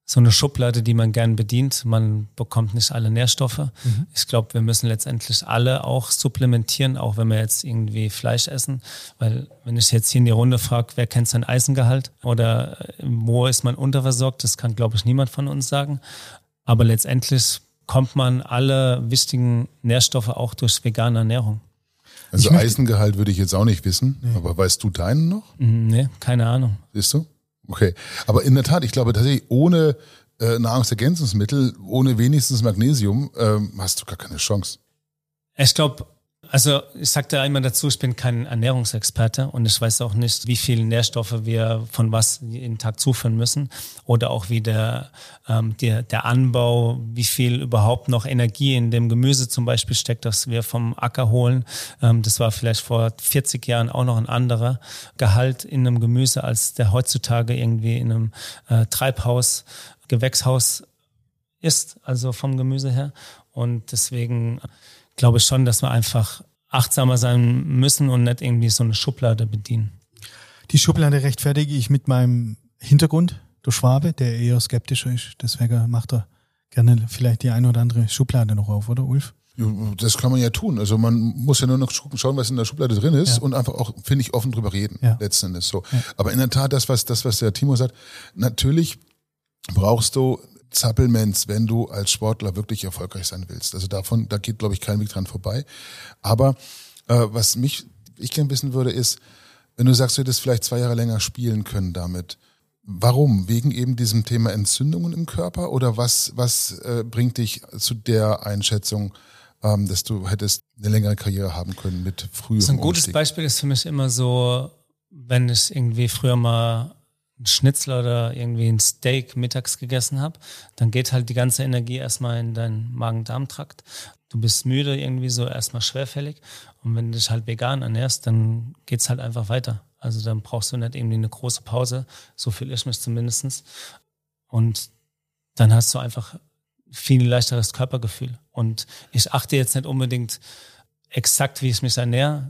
so eine Schublade, die man gern bedient. Man bekommt nicht alle Nährstoffe. Mhm. Ich glaube, wir müssen letztendlich alle auch supplementieren, auch wenn wir jetzt irgendwie Fleisch essen. Weil wenn ich jetzt hier in die Runde frage, wer kennt sein Eisengehalt oder wo ist man unterversorgt, das kann, glaube ich, niemand von uns sagen. Aber letztendlich kommt man alle wichtigen Nährstoffe auch durch vegane Ernährung. Also möchte, Eisengehalt würde ich jetzt auch nicht wissen, nee. Aber weißt du deinen noch? Nee, keine Ahnung. Siehst du? Okay, aber in der Tat, ich glaube tatsächlich, ohne äh, Nahrungsergänzungsmittel, ohne wenigstens Magnesium, ähm, hast du gar keine Chance. Ich glaube, also ich sage da einmal dazu, ich bin kein Ernährungsexperte und ich weiß auch nicht, wie viele Nährstoffe wir von was jeden Tag zuführen müssen oder auch wie der, ähm, der, der Anbau, wie viel überhaupt noch Energie in dem Gemüse zum Beispiel steckt, das wir vom Acker holen. Ähm, das war vielleicht vor vierzig Jahren auch noch ein anderer Gehalt in einem Gemüse, als der heutzutage irgendwie in einem äh, Treibhaus, Gewächshaus ist, also vom Gemüse her. Und deswegen glaube ich schon, dass wir einfach achtsamer sein müssen und nicht irgendwie so eine Schublade bedienen. Die Schublade rechtfertige ich mit meinem Hintergrund, der Schwabe, der eher skeptischer ist. Deswegen macht er gerne vielleicht die eine oder andere Schublade noch auf, oder Ulf? Ja, das kann man ja tun. Also man muss ja nur noch schauen, was in der Schublade drin ist, ja, und einfach auch, finde ich, offen drüber reden, ja, letzten Endes so. Ja. Aber in der Tat, das was, das, was der Timo sagt, natürlich brauchst du Supplements, wenn du als Sportler wirklich erfolgreich sein willst. Also davon, da geht, glaube ich, kein Weg dran vorbei. Aber äh, was mich, ich gerne wissen würde, ist, wenn du sagst, du hättest vielleicht zwei Jahre länger spielen können damit. Warum? Wegen eben diesem Thema Entzündungen im Körper? Oder was, was äh, bringt dich zu der Einschätzung, ähm, dass du hättest eine längere Karriere haben können mit früherem Umstieg? Ein gutes Beispiel ist für mich immer so, wenn es irgendwie früher mal ein Schnitzel oder irgendwie ein Steak mittags gegessen habe, dann geht halt die ganze Energie erstmal in deinen Magen-Darm-Trakt. Du bist müde, irgendwie so erstmal schwerfällig. Und wenn du dich halt vegan ernährst, dann geht's halt einfach weiter. Also dann brauchst du nicht irgendwie eine große Pause, so fühle ich mich zumindest. Und dann hast du einfach viel leichteres Körpergefühl. Und ich achte jetzt nicht unbedingt exakt, wie ich mich ernähre,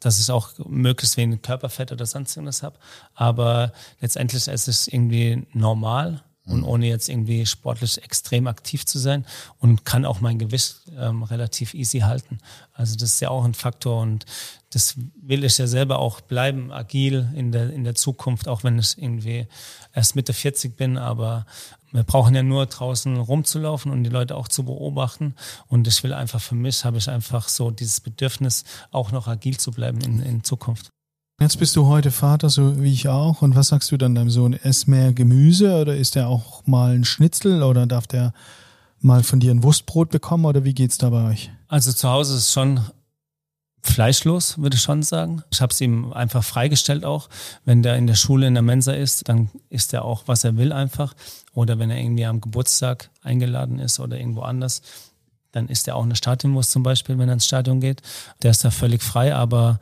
dass ich auch möglichst wenig Körperfett oder sonst irgendwas habe. Aber letztendlich ist es irgendwie normal und ohne jetzt irgendwie sportlich extrem aktiv zu sein und kann auch mein Gewicht ähm, relativ easy halten. Also das ist ja auch ein Faktor und das will ich ja selber auch bleiben, agil in der, in der Zukunft, auch wenn ich irgendwie erst Mitte vierzig bin. Aber wir brauchen ja nur draußen rumzulaufen und die Leute auch zu beobachten. Und ich will einfach für mich, habe ich einfach so dieses Bedürfnis, auch noch agil zu bleiben in, in Zukunft. Jetzt bist du heute Vater, so wie ich auch. Und was sagst du dann deinem Sohn? Ess mehr Gemüse oder ist der auch mal ein Schnitzel oder darf der mal von dir ein Wurstbrot bekommen oder wie geht's da bei euch? Also zu Hause ist schon fleischlos, würde ich schon sagen. Ich habe es ihm einfach freigestellt auch. Wenn der in der Schule in der Mensa ist, dann isst er auch, was er will einfach. Oder wenn er irgendwie am Geburtstag eingeladen ist oder irgendwo anders, dann isst er auch eine Stadionwurst zum Beispiel, wenn er ins Stadion geht. Der ist da völlig frei, aber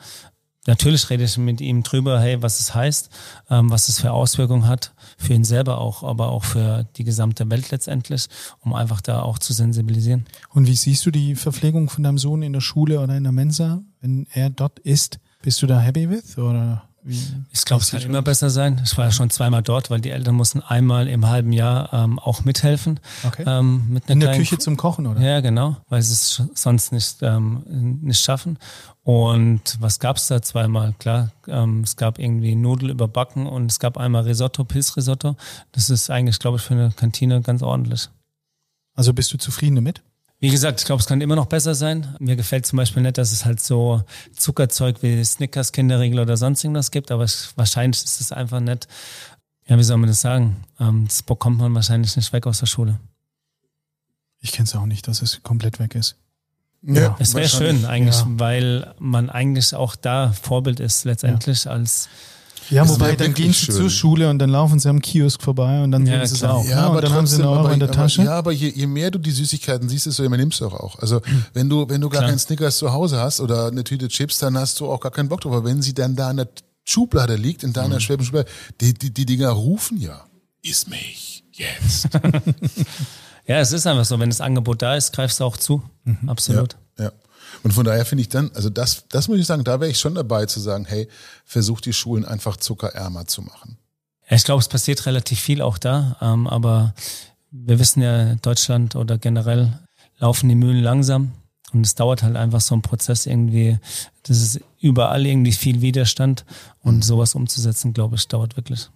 natürlich rede ich mit ihm drüber, hey, was es heißt, ähm, was es für Auswirkungen hat, für ihn selber auch, aber auch für die gesamte Welt letztendlich, um einfach da auch zu sensibilisieren. Und wie siehst du die Verpflegung von deinem Sohn in der Schule oder in der Mensa, wenn er dort ist? Bist du da happy with oder wie? Ich glaube, es kann immer besser sein. Ich war ja schon zweimal dort, weil die Eltern mussten einmal im halben Jahr ähm, auch mithelfen. Okay. Ähm, mit einer in der Küche K- zum Kochen, oder? Ja, genau, weil sie es sonst nicht, ähm, nicht schaffen. Und was gab es da zweimal? Klar, ähm, es gab irgendwie Nudel überbacken und es gab einmal Risotto, Pilzrisotto. Das ist eigentlich, glaube ich, für eine Kantine ganz ordentlich. Also bist du zufrieden damit? Wie gesagt, ich glaube, es kann immer noch besser sein. Mir gefällt zum Beispiel nicht, dass es halt so Zuckerzeug wie Snickers, Kinderriegel oder sonst irgendwas gibt, aber es, wahrscheinlich ist es einfach nicht, ja, wie soll man das sagen? Ähm, das bekommt man wahrscheinlich nicht weg aus der Schule. Ich kenne es auch nicht, dass es komplett weg ist. Ja, es wäre schön eigentlich, ja. weil man eigentlich auch da Vorbild ist letztendlich ja. als... Ja, das wobei, dann gehen sie schön. zur Schule und dann laufen sie am Kiosk vorbei und dann ja, sehen sie es auch. Ja, ne? aber und dann trotzdem, haben sie einen Euro aber, in der Tasche. Aber, ja, aber je, je mehr du die Süßigkeiten siehst, desto mehr nimmst du auch. auch. Also wenn du, wenn du gar keinen Snickers zu Hause hast oder eine Tüte Chips, dann hast du auch gar keinen Bock drauf. Aber wenn sie dann da in der Schublade liegt, in deiner mhm. schwäbischen Schublade, die, die, die Dinger rufen ja, iss mich jetzt. Ja, es ist einfach so, wenn das Angebot da ist, greifst du auch zu. Mhm. Absolut. Ja, ja. Und von daher finde ich dann, also das, das muss ich sagen, da wäre ich schon dabei zu sagen, hey, versucht die Schulen einfach zuckerärmer zu machen. Ich glaube, es passiert relativ viel auch da, ähm, aber wir wissen ja, Deutschland oder generell laufen die Mühlen langsam und es dauert halt einfach so ein Prozess irgendwie, das ist überall irgendwie viel Widerstand und mhm. sowas umzusetzen, glaube ich, dauert wirklich.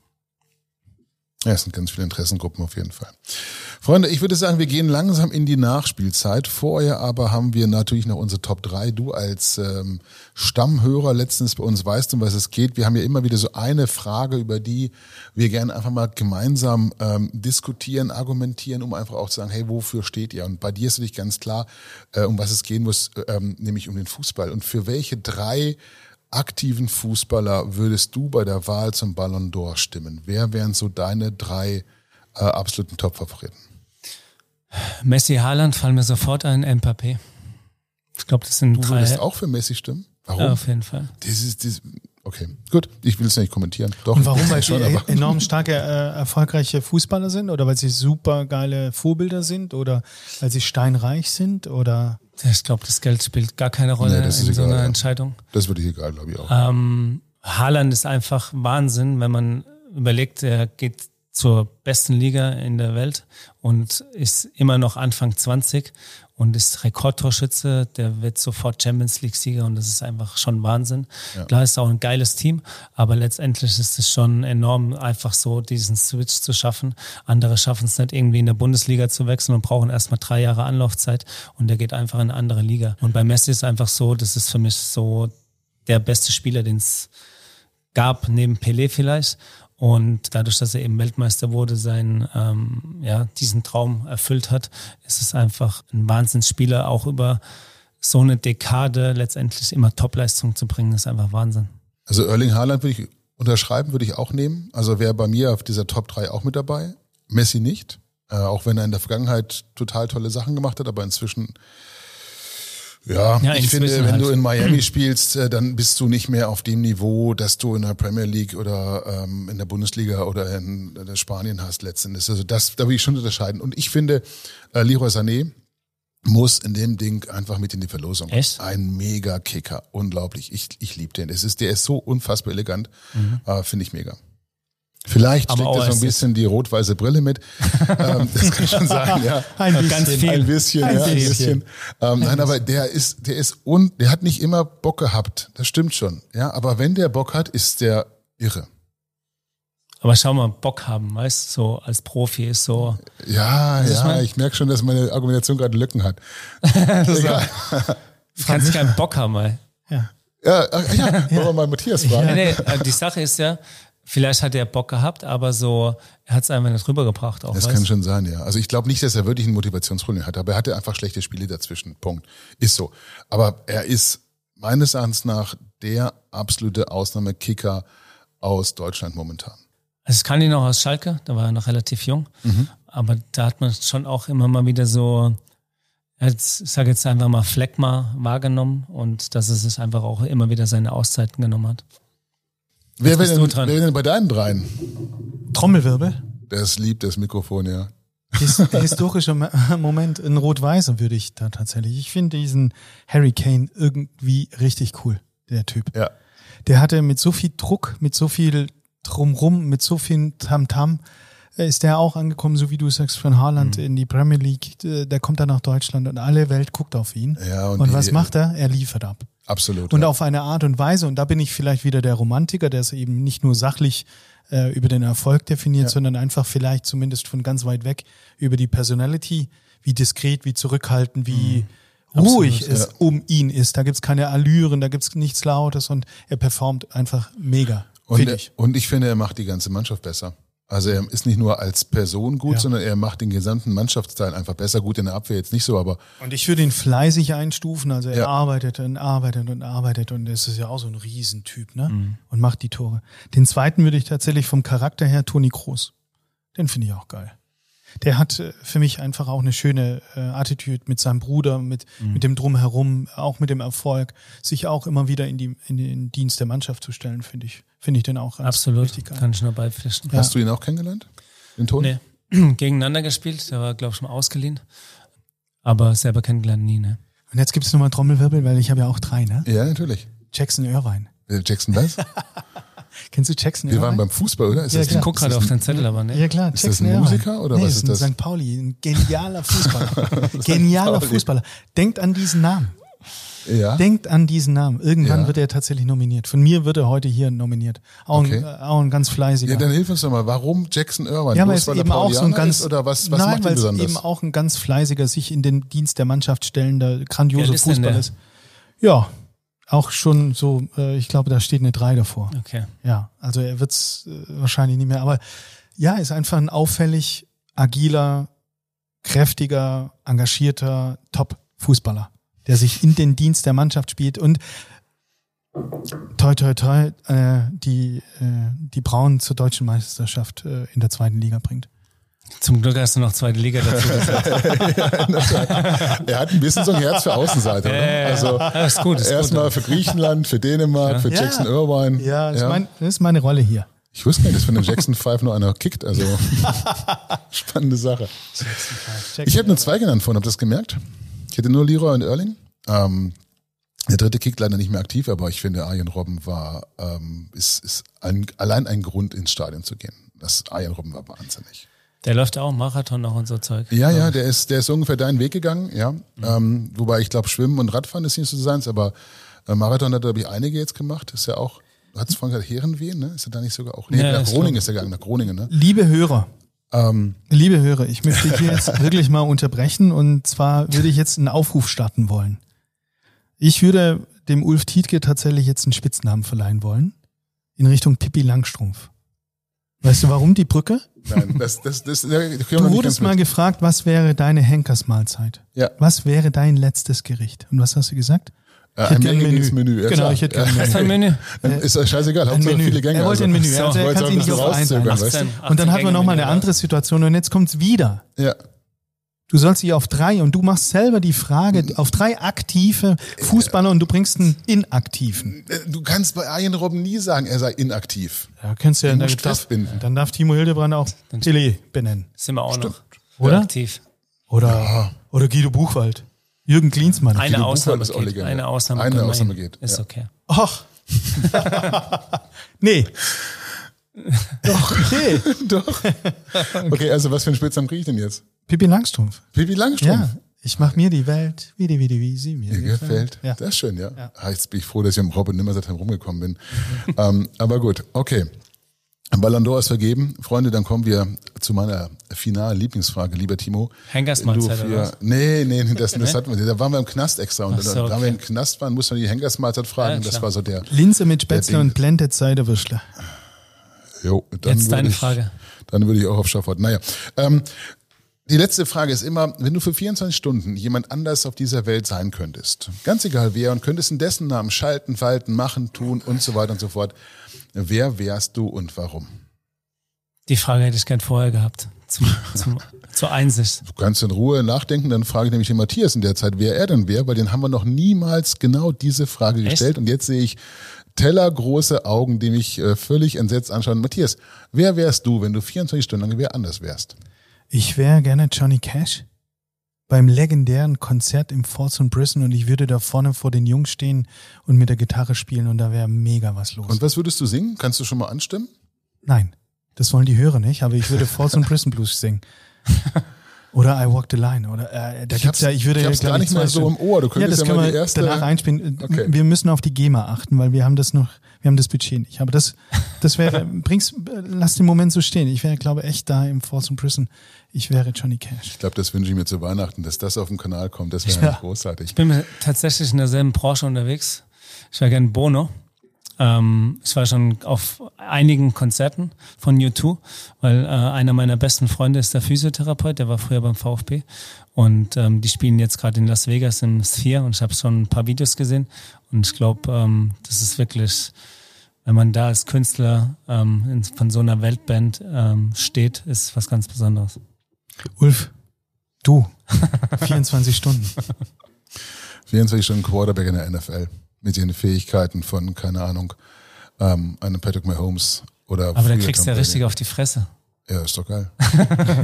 Ja, es sind ganz viele Interessengruppen auf jeden Fall. Freunde, ich würde sagen, wir gehen langsam in die Nachspielzeit. Vorher aber haben wir natürlich noch unsere Top drei. Du als ähm, Stammhörer letztens bei uns weißt, um was es geht. Wir haben ja immer wieder so eine Frage, über die wir gerne einfach mal gemeinsam ähm, diskutieren, argumentieren, um einfach auch zu sagen, hey, wofür steht ihr? Und bei dir ist natürlich ganz klar, äh, um was es gehen muss, ähm, nämlich um den Fußball. Und für welche drei aktiven Fußballer würdest du bei der Wahl zum Ballon d'Or stimmen? Wer wären so deine drei äh, absoluten Top-Favoriten? Messi, Haaland fallen mir sofort ein, Mbappé. Ich glaube, das sind du drei. Du würdest auch für Messi stimmen? Warum? Ja, auf jeden Fall. Das ist, das, okay, gut. Ich will es nicht kommentieren. Doch, und warum? Weil sie enorm starke, äh, erfolgreiche Fußballer sind? Oder weil sie super geile Vorbilder sind? Oder weil sie steinreich sind? Oder... Ich glaube, das Geld spielt gar keine Rolle nee, in egal, so einer ja. Entscheidung. Das würde ich egal, glaube ich auch. Ähm, Haaland ist einfach Wahnsinn, wenn man überlegt, er geht zur besten Liga in der Welt und ist immer noch Anfang zwanzig und ist Rekordtorschütze, der wird sofort Champions League-Sieger und das ist einfach schon Wahnsinn. Ja. Klar ist auch ein geiles Team, aber letztendlich ist es schon enorm, einfach so diesen Switch zu schaffen. Andere schaffen es nicht, irgendwie in der Bundesliga zu wechseln und brauchen erstmal drei Jahre Anlaufzeit und der geht einfach in eine andere Liga. Und bei Messi ist einfach so, das ist für mich so der beste Spieler, den es gab, neben Pelé vielleicht. Und dadurch, dass er eben Weltmeister wurde, seinen, ähm, ja, diesen Traum erfüllt hat, ist es einfach ein Wahnsinnsspieler, auch über so eine Dekade letztendlich immer Topleistung zu bringen, ist einfach Wahnsinn. Also Erling Haaland würde ich unterschreiben, würde ich auch nehmen. Also wäre bei mir auf dieser Top drei auch mit dabei. Messi nicht, äh, auch wenn er in der Vergangenheit total tolle Sachen gemacht hat, aber inzwischen... Ja, ja, ich finde, wenn halt. du in Miami spielst, dann bist du nicht mehr auf dem Niveau, dass du in der Premier League oder ähm, in der Bundesliga oder in, in Spanien hast letztendlich. Also das, da will ich schon unterscheiden. Und ich finde, äh, Leroy Sané muss in dem Ding einfach mit in die Verlosung. Echt? Ein Mega-Kicker, unglaublich. Ich, ich liebe den. Es ist, der ist so unfassbar elegant, mhm. äh, finde ich mega. Vielleicht schlägt er so ein bisschen die rot-weiße Brille mit. ähm, das kann schon sein, ja. Ein bisschen, Ganz viel. Ein bisschen, ein ja, bisschen. Ein bisschen. Ähm, nein, aber der ist, der ist un, der hat nicht immer Bock gehabt. Das stimmt schon, ja. Aber wenn der Bock hat, ist der irre. Aber schau mal, Bock haben, weißt du, so als Profi ist so. Ja, ja, ich, mein? ich merke schon, dass meine Argumentation gerade Lücken hat. Du kannst keinen Bock haben, mal. Ja. Ja, ach, ja, wollen wir mal Matthias fragen. Ja. Nee, die Sache ist ja, vielleicht hat er Bock gehabt, aber so, er hat es einfach nicht rübergebracht. Auch, das weißt? Kann schon sein, ja. Also ich glaube nicht, dass er wirklich ein Motivationsproblem hat, aber er hatte einfach schlechte Spiele dazwischen. Punkt. Ist so. Aber er ist meines Erachtens nach der absolute Ausnahmekicker aus Deutschland momentan. Also ich kann ihn noch aus Schalke, da war er noch relativ jung. Mhm. Aber da hat man schon auch immer mal wieder so, ich sage jetzt einfach mal, Phlegma wahrgenommen und dass er sich einfach auch immer wieder seine Auszeiten genommen hat. Wer wäre denn, denn bei deinen dreien? Trommelwirbel? Das liebt das Mikrofon, ja. His, historischer Moment in Rot-Weiß würde ich da tatsächlich. Ich finde diesen Harry Kane irgendwie richtig cool, der Typ. Ja. Der hatte mit so viel Druck, mit so viel Drumrum, mit so viel Tamtam, ist der auch angekommen, so wie du sagst, von Haaland mhm. in die Premier League. Der kommt dann nach Deutschland und alle Welt guckt auf ihn. Ja, und und was macht er? Er liefert ab. Absolut. Und ja. auf eine Art und Weise, und da bin ich vielleicht wieder der Romantiker, der es eben nicht nur sachlich äh, über den Erfolg definiert, ja. sondern einfach vielleicht zumindest von ganz weit weg über die Personality, wie diskret, wie zurückhaltend, wie mhm. ruhig Absolut, es ja. um ihn ist. Da gibt's keine Allüren, da gibt's nichts Lautes und er performt einfach mega. Und, ich. und ich finde, er macht die ganze Mannschaft besser. Also er ist nicht nur als Person gut, ja. sondern er macht den gesamten Mannschaftsteil einfach besser. Gut, in der Abwehr jetzt nicht so, aber... Und ich würde ihn fleißig einstufen. Also er ja. arbeitet und arbeitet und arbeitet und es ist ja auch so ein Riesentyp, ne? Mhm. Und macht die Tore. Den zweiten würde ich tatsächlich vom Charakter her Toni Kroos. Den finde ich auch geil. Der hat für mich einfach auch eine schöne äh, Attitüde mit seinem Bruder, mit, mhm. mit dem Drumherum, auch mit dem Erfolg, sich auch immer wieder in, die, in den Dienst der Mannschaft zu stellen, finde ich. Finde ich den auch ganz Absolut. Richtig geil. Kann ich nur beipflichten. Ja. Hast du ihn auch kennengelernt? Den Toni? Nee. Gegeneinander gespielt, der war, glaube ich, schon ausgeliehen. Aber selber kennengelernt nie, ne? Und jetzt gibt es nochmal Trommelwirbel, weil ich habe ja auch drei, ne? Ja, natürlich. Jackson Irvine. Äh, Jackson was? Kennst du Jackson Irvine? Wir waren beim Fußball, oder? Ist ja, das ich gucke gerade auf deinen Zettel, aber ne? Ja klar, ist Jackson Irvine. Ist das ein Musiker oder nee, was ist, ist das? Sankt Pauli, ein genialer Fußballer. Genialer Fußballer. Denkt an diesen Namen. Ja. Denkt an diesen Namen. Irgendwann ja. wird er tatsächlich nominiert. Von mir wird er heute hier nominiert. Auch, okay. ein, auch ein ganz fleißiger. Ja, dann hilf uns doch mal. Warum Jackson Irvine? Ja, weil es eben auch so ein ganz, ist, oder was, was nein, macht ihn besonders? Weil es eben auch ein ganz fleißiger, sich in den Dienst der Mannschaft stellender, grandiose ja, Fußballer ist. Ja. Auch schon so, äh, ich glaube, da steht eine drei davor. Okay. Ja, also er wird es äh, wahrscheinlich nicht mehr. Aber ja, ist einfach ein auffällig agiler, kräftiger, engagierter Top-Fußballer, der sich in den Dienst der Mannschaft spielt. Und toi, toi, toi, äh, die, äh, die Braunen zur deutschen Meisterschaft äh, in der zweiten Liga bringt. Zum Glück hast du noch zweite Liga dazu gesagt. Ja, er hat ein bisschen so ein Herz für Außenseiter. Ja, ne? Also ja, ist gut, ist erstmal gut, für Griechenland, für Dänemark, ja. für Jackson ja. Irvine. Ja, das, ja. Ist mein, das ist meine Rolle hier. Ich wusste nicht, dass von dem Jackson Five nur einer kickt. Also spannende Sache. Jackson Five, Jackson ich habe nur zwei genannt vorhin, habt ihr das gemerkt? Ich hätte nur Leroy und Erling. Ähm, der dritte kickt leider nicht mehr aktiv, aber ich finde, Arjen Robben war ähm, ist, ist ein, allein ein Grund, ins Stadion zu gehen. Das Arjen Robben war wahnsinnig. Der läuft auch Marathon noch und so Zeug. Ja, ja, der ist, der ist ungefähr deinen Weg gegangen, ja. Mhm. Ähm, wobei ich glaube, Schwimmen und Radfahren ist nicht so seins, aber äh, Marathon hat, glaube ich, einige jetzt gemacht. Ist ja auch, hat es Frankreich Herrenwehen, ne? Ist er da nicht sogar auch? Nee, ja, nach Groningen ist er gegangen, nach Groningen, ne? Liebe Hörer. Ähm, Liebe Hörer, ich möchte hier jetzt wirklich mal unterbrechen und zwar würde ich jetzt einen Aufruf starten wollen. Ich würde dem Ulf Tiedtke tatsächlich jetzt einen Spitznamen verleihen wollen. In Richtung Pippi Langstrumpf. Weißt du, warum die Brücke? Nein, das, das, das, das du wurdest mal gefragt, was wäre deine Henkersmahlzeit? Ja. Was wäre dein letztes Gericht? Und was hast du gesagt? Ich äh, ein Menü. Menü. Ja, genau, ich hätte gerne äh, ein Menü. Äh, ist das scheißegal, Hauptsache viele Gänge. Er wollte ein Menü, also, also er kann sich nicht auf eins einlassen. Und dann hatten wir nochmal eine andere Situation und jetzt kommt's wieder. Ja. Du sollst dich auf drei und du machst selber die Frage auf drei aktive Fußballer und du bringst einen inaktiven. Du kannst bei Arjen Robben nie sagen, er sei inaktiv. Ja, kannst du ja dann festbinden. Dann darf Timo Hildebrand auch Tele benennen. Sind wir auch Stimmt. noch oder? aktiv. Oder, ja. oder Guido Buchwald, Jürgen Klinsmann. Eine Guido Ausnahme ist geht. Eine Ausnahme, Eine Ausnahme geht. Ist ja. okay. Och. nee. Doch. Nee. Doch. Okay, also was für einen Spitznamen kriege ich denn jetzt? Pippi Langstrumpf. Pippi Langstrumpf? Ja, ich mach mir die Welt, wie die, wie die, wie sie mir gefällt. gefällt. Ja. Das ist schön, ja. ja. Ah, jetzt bin ich froh, dass ich am Robben nimmer seit herumgekommen bin. Mhm. Ähm, aber gut, okay. Ballon d'Or ist vergeben. Freunde, dann kommen wir zu meiner finalen Lieblingsfrage, lieber Timo. Henkersmahlzeit oder was? Nee, nee, das, das hatten wir. Da waren wir im Knast extra. Und so, da, da okay. wir im Knast waren, mussten wir die Henkersmahlzeit fragen. Ja, das war so der... Linse mit Spätzle und Blended Seidewürschler. Jo, dann Jetzt deine ich, Frage. Dann würde ich auch auf Schaffwort. Naja, ähm... Die letzte Frage ist immer, wenn du für vierundzwanzig Stunden jemand anders auf dieser Welt sein könntest, ganz egal wer, und könntest in dessen Namen schalten, walten, machen, tun und so weiter und so fort, wer wärst du und warum? Die Frage hätte ich gern vorher gehabt, zum, zum, zur Einsicht. Du kannst in Ruhe nachdenken, dann frage ich nämlich den Matthias in der Zeit, wer er denn wäre, weil den haben wir noch niemals genau diese Frage Echt? gestellt und jetzt sehe ich tellergroße Augen, die mich äh, völlig entsetzt anschauen. Matthias, wer wärst du, wenn du vierundzwanzig Stunden lang wer anders wärst? Ich wäre gerne Johnny Cash beim legendären Konzert im Forts und Brisbane und ich würde da vorne vor den Jungs stehen und mit der Gitarre spielen und da wäre mega was los. Und was würdest du singen? Kannst du schon mal anstimmen? Nein, das wollen die Hörer nicht, aber ich würde Forts und Brisbane Blues singen. Oder I Walk the Line. Oder, äh, da ich gibt's ja, ich würde ich hab's gar nicht mehr so im Ohr. Du könntest ja, das ja mal die erste... danach einspielen. Okay. Wir müssen auf die GEMA achten, weil wir haben das noch, wir haben das Budget nicht. Aber das, das wäre, bring's, lass den Moment so stehen. Ich wäre, glaube echt da im Force and Prison. Ich wäre Johnny Cash. Ich glaube, das wünsche ich mir zu Weihnachten, dass das auf dem Kanal kommt. Das wäre ja. großartig. Ich bin tatsächlich in derselben Branche unterwegs. Ich wäre gerne Bono. Ähm, ich war schon auf einigen Konzerten von U zwei, weil äh, einer meiner besten Freunde ist der Physiotherapeut, der war früher beim VfB und ähm, die spielen jetzt gerade in Las Vegas im Sphere und ich habe schon ein paar Videos gesehen und ich glaube, ähm, das ist wirklich, wenn man da als Künstler ähm, in, von so einer Weltband ähm, steht, ist was ganz Besonderes. Ulf, du, vierundzwanzig Stunden. vierundzwanzig Stunden Quarterback in der N F L. Mit den Fähigkeiten von, keine Ahnung, ähm, einem Patrick Mahomes oder... Aber da kriegst du ja richtig auf die Fresse. Ja, ist doch geil.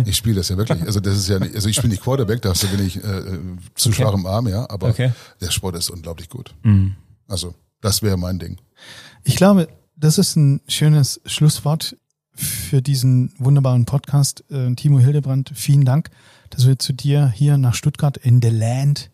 Ich spiele das ja wirklich. Also das ist ja nicht, also ich spiele nicht Quarterback, da hast du bin ich äh, zu okay. schwach im Arm, ja, aber okay. Der Sport ist unglaublich gut. Mhm. Also das wäre mein Ding. Ich glaube, das ist ein schönes Schlusswort für diesen wunderbaren Podcast. Äh, Timo Hildebrand, vielen Dank, dass wir zu dir hier nach Stuttgart in the land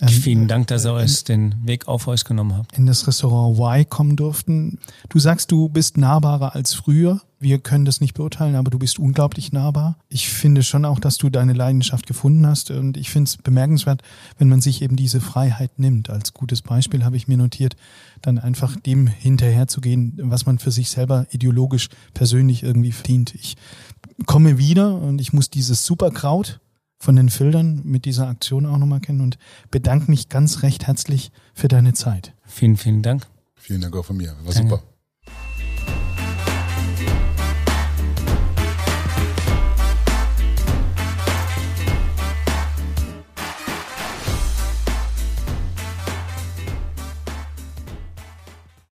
Ähm, Vielen Dank, dass ihr euch den Weg auf euch genommen habt. In das Restaurant Vhy kommen durften. Du sagst, du bist nahbarer als früher. Wir können das nicht beurteilen, aber du bist unglaublich nahbar. Ich finde schon auch, dass du deine Leidenschaft gefunden hast. Und ich finde es bemerkenswert, wenn man sich eben diese Freiheit nimmt. Als gutes Beispiel habe ich mir notiert, dann einfach dem hinterherzugehen, was man für sich selber ideologisch, persönlich irgendwie verdient. Ich komme wieder und ich muss dieses Superkraut von den Filtern mit dieser Aktion auch nochmal kennen und bedanke mich ganz recht herzlich für deine Zeit. Vielen, vielen Dank. Vielen Dank auch von mir. War Danke. Super.